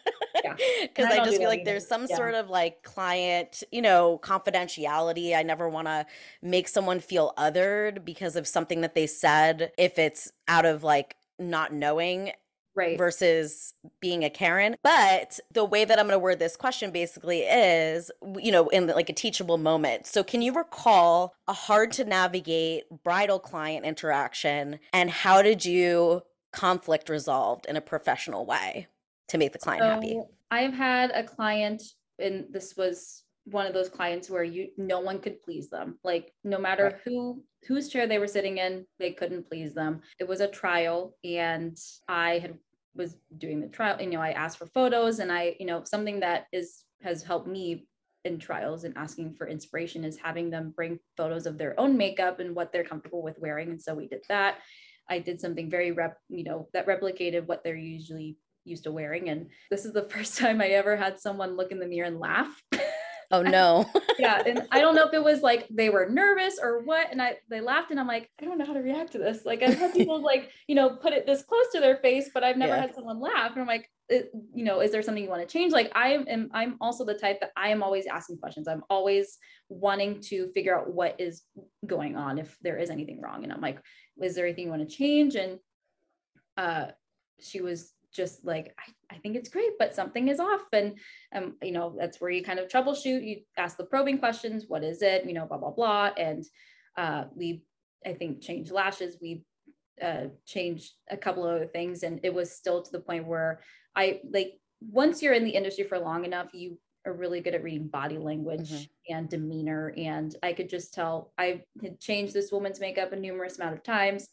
Because yeah. I, I just feel like either. There's some yeah. sort of like client, you know, confidentiality. I never want to make someone feel othered because of something that they said if it's out of like not knowing. Right. Versus being a Karen. But the way that I'm going to word this question basically is, you know, in like a teachable moment. So can you recall a hard to navigate bridal client interaction, and how did you conflict resolved in a professional way to make the client so happy? I've had a client, and this was one of those clients where you, no one could please them. Like no matter right. who, whose chair they were sitting in, they couldn't please them. It was a trial, and I had was doing the trial, you know, I asked for photos, and I, you know, something that is, has helped me in trials and asking for inspiration is having them bring photos of their own makeup and what they're comfortable with wearing. And so we did that. I did something very rep, you know, that replicated what they're usually used to wearing. And this is the first time I ever had someone look in the mirror and laugh. Oh no. Yeah. And I don't know if it was like they were nervous or what. And I, they laughed, and I'm like, I don't know how to react to this. Like I've had people like, you know, put it this close to their face, but I've never yeah. had someone laugh. And I'm like, it, you know, is there something you want to change? Like I am, I'm also the type that I am always asking questions. I'm always wanting to figure out what is going on, if there is anything wrong. And I'm like, is there anything you want to change? And uh, she was just like, I, I think it's great, but something is off. And, um, you know, that's where you kind of troubleshoot. You ask the probing questions. What is it? You know, blah, blah, blah. And uh, we, I think, changed lashes. We uh, changed a couple of other things. And it was still to the point where I, like, once you're in the industry for long enough, you are really good at reading body language mm-hmm. and demeanor. And I could just tell I had changed this woman's makeup a numerous amount of times.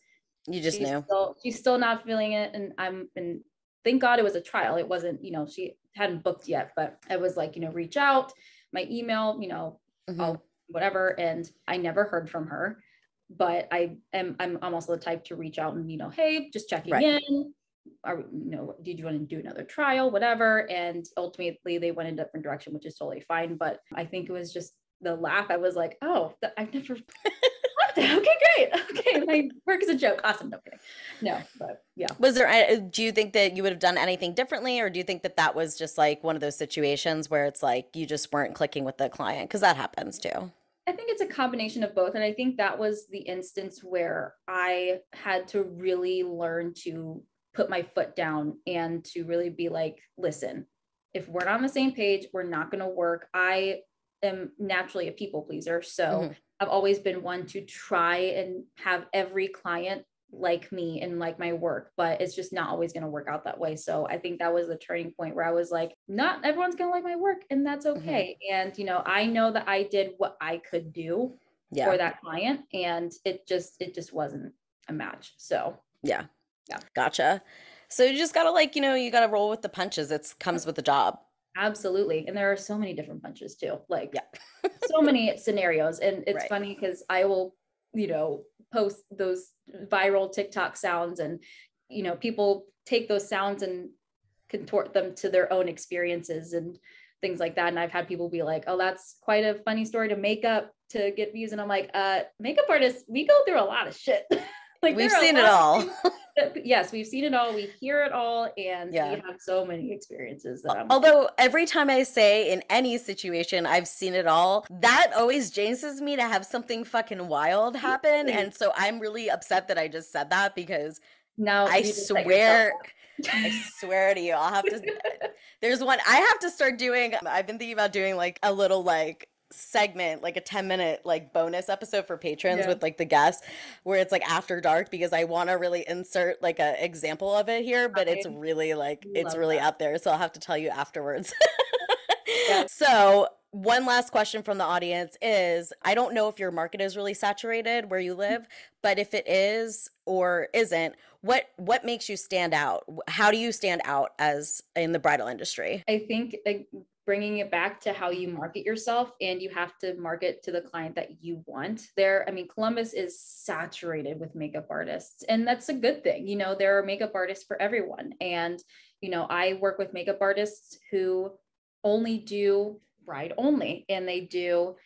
You just she's knew. Still, she's still not feeling it. And I'm and thank God it was a trial. It wasn't, you know, she hadn't booked yet, but I was like, you know, reach out, my email, you know, mm-hmm. I'll, whatever. And I never heard from her, but I am, I'm almost the type to reach out and, you know, hey, just checking right. in. Are you know, did you want to do another trial, whatever? And ultimately they went in a different direction, which is totally fine. But I think it was just the laugh. I was like, oh, th- I've never okay, great. Okay, my work is a joke. Awesome. No kidding. No, but yeah. Was there, do you think that you would have done anything differently? Or do you think that that was just like one of those situations where it's like you just weren't clicking with the client? Because that happens too. I think it's a combination of both. And I think that was the instance where I had to really learn to put my foot down and to really be like, listen, if we're not on the same page, we're not going to work. I am naturally a people pleaser. So mm-hmm. I've always been one to try and have every client like me and like my work, but it's just not always going to work out that way. So I think that was the turning point where I was like, not everyone's going to like my work, and that's okay. Mm-hmm. And, you know, I know that I did what I could do yeah. for that client, and it just, it just wasn't a match. So yeah. Yeah. Gotcha. So you just gotta like, you know, you gotta roll with the punches. It comes with the job. Absolutely. And there are so many different punches too. Like yeah. so many scenarios. And it's right. funny because I will, you know, post those viral TikTok sounds, and, you know, people take those sounds and contort them to their own experiences and things like that. And I've had people be like, oh, that's quite a funny story to make up to get views. And I'm like, uh, makeup artists, we go through a lot of shit. Like we've seen it all. That, yes, we've seen it all. We hear it all. And yeah. we have so many experiences. That I'm Although like, every time I say in any situation, I've seen it all, that always jinxes me to have something fucking wild happen. And so I'm really upset that I just said that, because now I swear, I swear to you, I'll have to, there's one I have to start doing. I've been thinking about doing like a little like segment, like a ten minute like bonus episode for patrons yeah. with like the guests where it's like after dark, because I want to really insert like a example of it here, but it's really like Love it's really that. Out there, so I'll have to tell you afterwards. yeah. So one last question from the audience is, I don't know if your market is really saturated where you live, but if it is or isn't, what what makes you stand out? How do you stand out as in the bridal industry? I think like bringing it back to how you market yourself, and you have to market to the client that you want there. I mean, Columbus is saturated with makeup artists, and that's a good thing. You know, there are makeup artists for everyone. And, you know, I work with makeup artists who only do bride only, and they do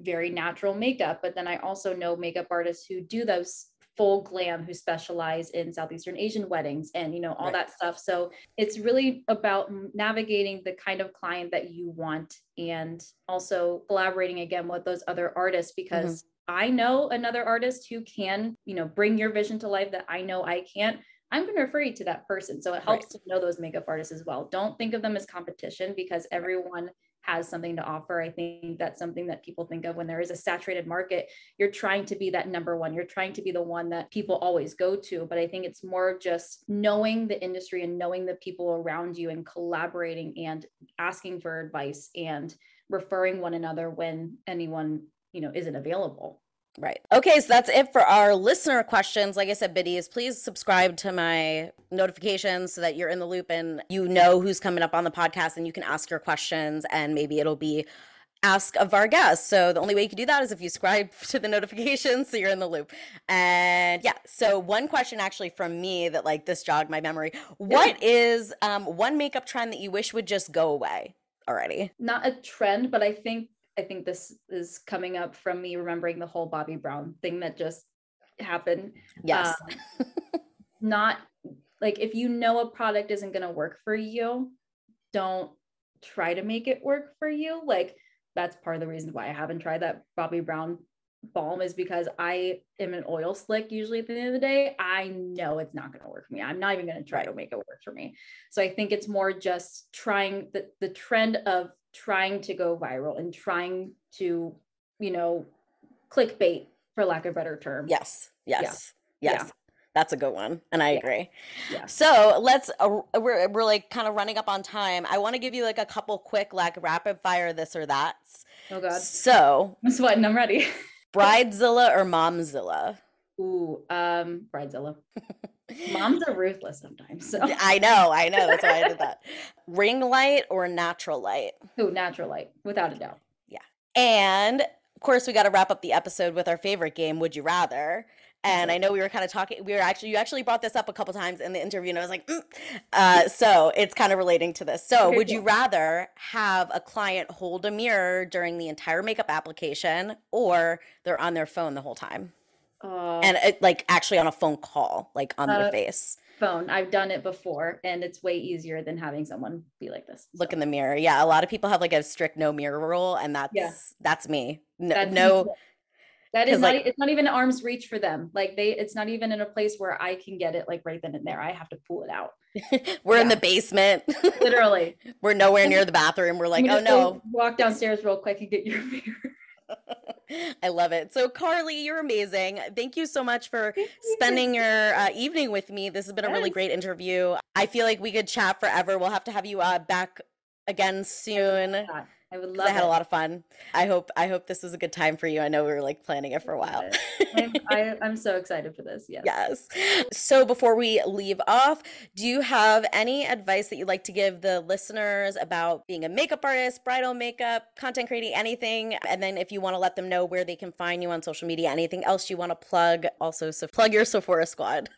very natural makeup. But then I also know makeup artists who do those full glam, who specialize in Southeastern Asian weddings and, you know, all right. that stuff. So it's really about navigating the kind of client that you want, and also collaborating again with those other artists, because mm-hmm. I know another artist who can, you know, bring your vision to life that I know I can't. I'm going to refer you to that person. So it helps right. to know those makeup artists as well. Don't think of them as competition, because everyone has something to offer. I think that's something that people think of when there is a saturated market. You're trying to be that number one. You're trying to be the one that people always go to. But I think it's more just knowing the industry and knowing the people around you, and collaborating and asking for advice and referring one another when anyone, you know, isn't available. Right. Okay. So that's it for our listener questions. Like I said, biddies, please subscribe to my notifications so that you're in the loop and you know who's coming up on the podcast, and you can ask your questions, and maybe it'll be ask of our guests. So the only way you can do that is if you subscribe to the notifications, so you're in the loop. And yeah. So one question actually from me that like this jogged my memory. What is um, one makeup trend that you wish would just go away already? Not a trend, but I think I think this is coming up from me remembering the whole Bobbi Brown thing that just happened. Yes. Um, not like, if you know a product isn't going to work for you, don't try to make it work for you. Like, that's part of the reason why I haven't tried that Bobbi Brown balm, is because I am an oil slick usually at the end of the day. I know it's not going to work for me. I'm not even going to try to make it work for me. So I think it's more just trying the, the trend of trying to go viral and trying to, you know, clickbait, for lack of a better term. Yes. Yes. Yeah. Yes. Yeah. That's a good one. And I yeah. agree. Yeah. So let's, uh, we're, we're like kind of running up on time. I want to give you like a couple quick, like rapid fire, this or that. Oh God. So I'm sweating. I'm ready. Bridezilla or Momzilla? Ooh, um, Bridezilla. Moms are ruthless sometimes. So. I know, I know. That's why I did that. Ring light or natural light? Ooh, natural light, without a doubt. Yeah. And of course, we got to wrap up the episode with our favorite game, Would You Rather? And mm-hmm. I know we were kind of talking, we were actually, you actually brought this up a couple times in the interview, and I was like, mm. uh, so it's kind of relating to this. So would you rather have a client hold a mirror during the entire makeup application, or they're on their phone the whole time? Uh, and it, like actually on a phone call, like on uh, their face. Phone. I've done it before, and it's way easier than having someone be like this. Look so. In the mirror. Yeah. A lot of people have like a strict no mirror rule, and that's, yeah. that's me. No, that's no. Me. That is not, like, it's not even an arm's reach for them. Like they, it's not even in a place where I can get it like right then and there. I have to pull it out. We're yeah. in the basement. Literally. We're nowhere near the bathroom. We're like, oh no. Walk downstairs real quick and get your mirror. I love it. So Carly, you're amazing. Thank you so much for spending your uh, evening with me. This has been yes. a really great interview. I feel like we could chat forever. We'll have to have you uh, back again soon. I would love, I would love I had it. a lot of fun. I hope I hope this was a good time for you. I know we were like planning it for a while. I'm, I, I'm so excited for this. Yes. Yes. So before we leave off, do you have any advice that you'd like to give the listeners about being a makeup artist, bridal makeup, content creating, anything? And then if you want to let them know where they can find you on social media, anything else you want to plug, also so plug your Sephora Squad.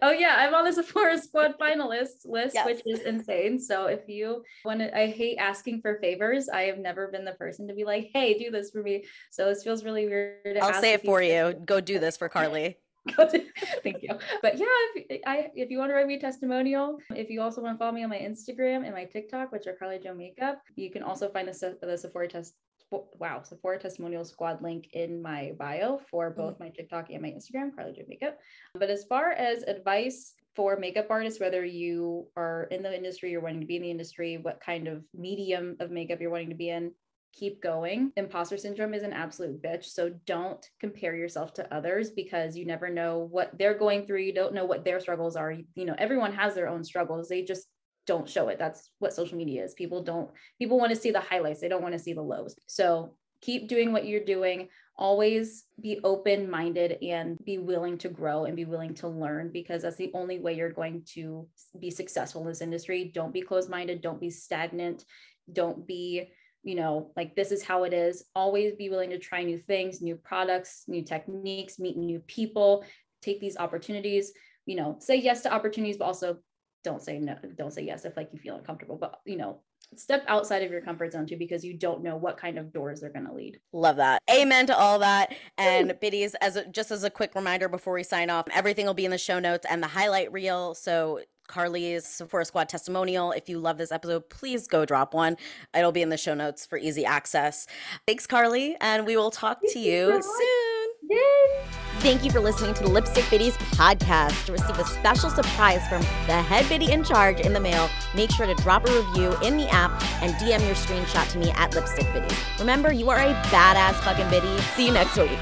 Oh yeah, I'm on the Sephora Squad finalist list, yes. which is insane. So if you want to, I hate asking for favors. I have never been the person to be like, hey, do this for me. So this feels really weird. I'll say it for you. Go do this for Carly. Thank you. But yeah, if, I, if you want to write me a testimonial, if you also want to follow me on my Instagram and my TikTok, which are Carly Jo Makeup, you can also find the, the Sephora test. Wow, Sephora Testimonial Squad link in my bio for both my TikTok and my Instagram, Carly Jo Makeup. But as far as advice for makeup artists, whether you are in the industry, you're wanting to be in the industry, what kind of medium of makeup you're wanting to be in, keep going. Imposter syndrome is an absolute bitch. So don't compare yourself to others because you never know what they're going through. You don't know what their struggles are. You, you know, everyone has their own struggles. They just don't show it. That's what social media is. People don't, people want to see the highlights. They don't want to see the lows. So keep doing what you're doing. Always be open-minded and be willing to grow and be willing to learn, because that's the only way you're going to be successful in this industry. Don't be closed-minded. Don't be stagnant. Don't be, you know, like, this is how it is. Always be willing to try new things, new products, new techniques, meet new people, take these opportunities, you know, say yes to opportunities, but also don't say no, don't say yes if like you feel uncomfortable, but you know, step outside of your comfort zone too, because you don't know what kind of doors they're going to lead. Love that. Amen to all that. And Ooh. Biddies, as a, just as a quick reminder before we sign off, everything will be in the show notes and the highlight reel. So Carly's Sephora Squad testimonial. If you love this episode, please go drop one. It'll be in the show notes for easy access. Thanks, Carly. And we will talk to you soon. Yay. Thank you for listening to the Lipstick Biddies podcast. To receive a special surprise from the head biddy in charge in the mail, make sure to drop a review in the app and D M your screenshot to me at Lipstick Biddies. Remember, you are a badass fucking biddy. See you next week.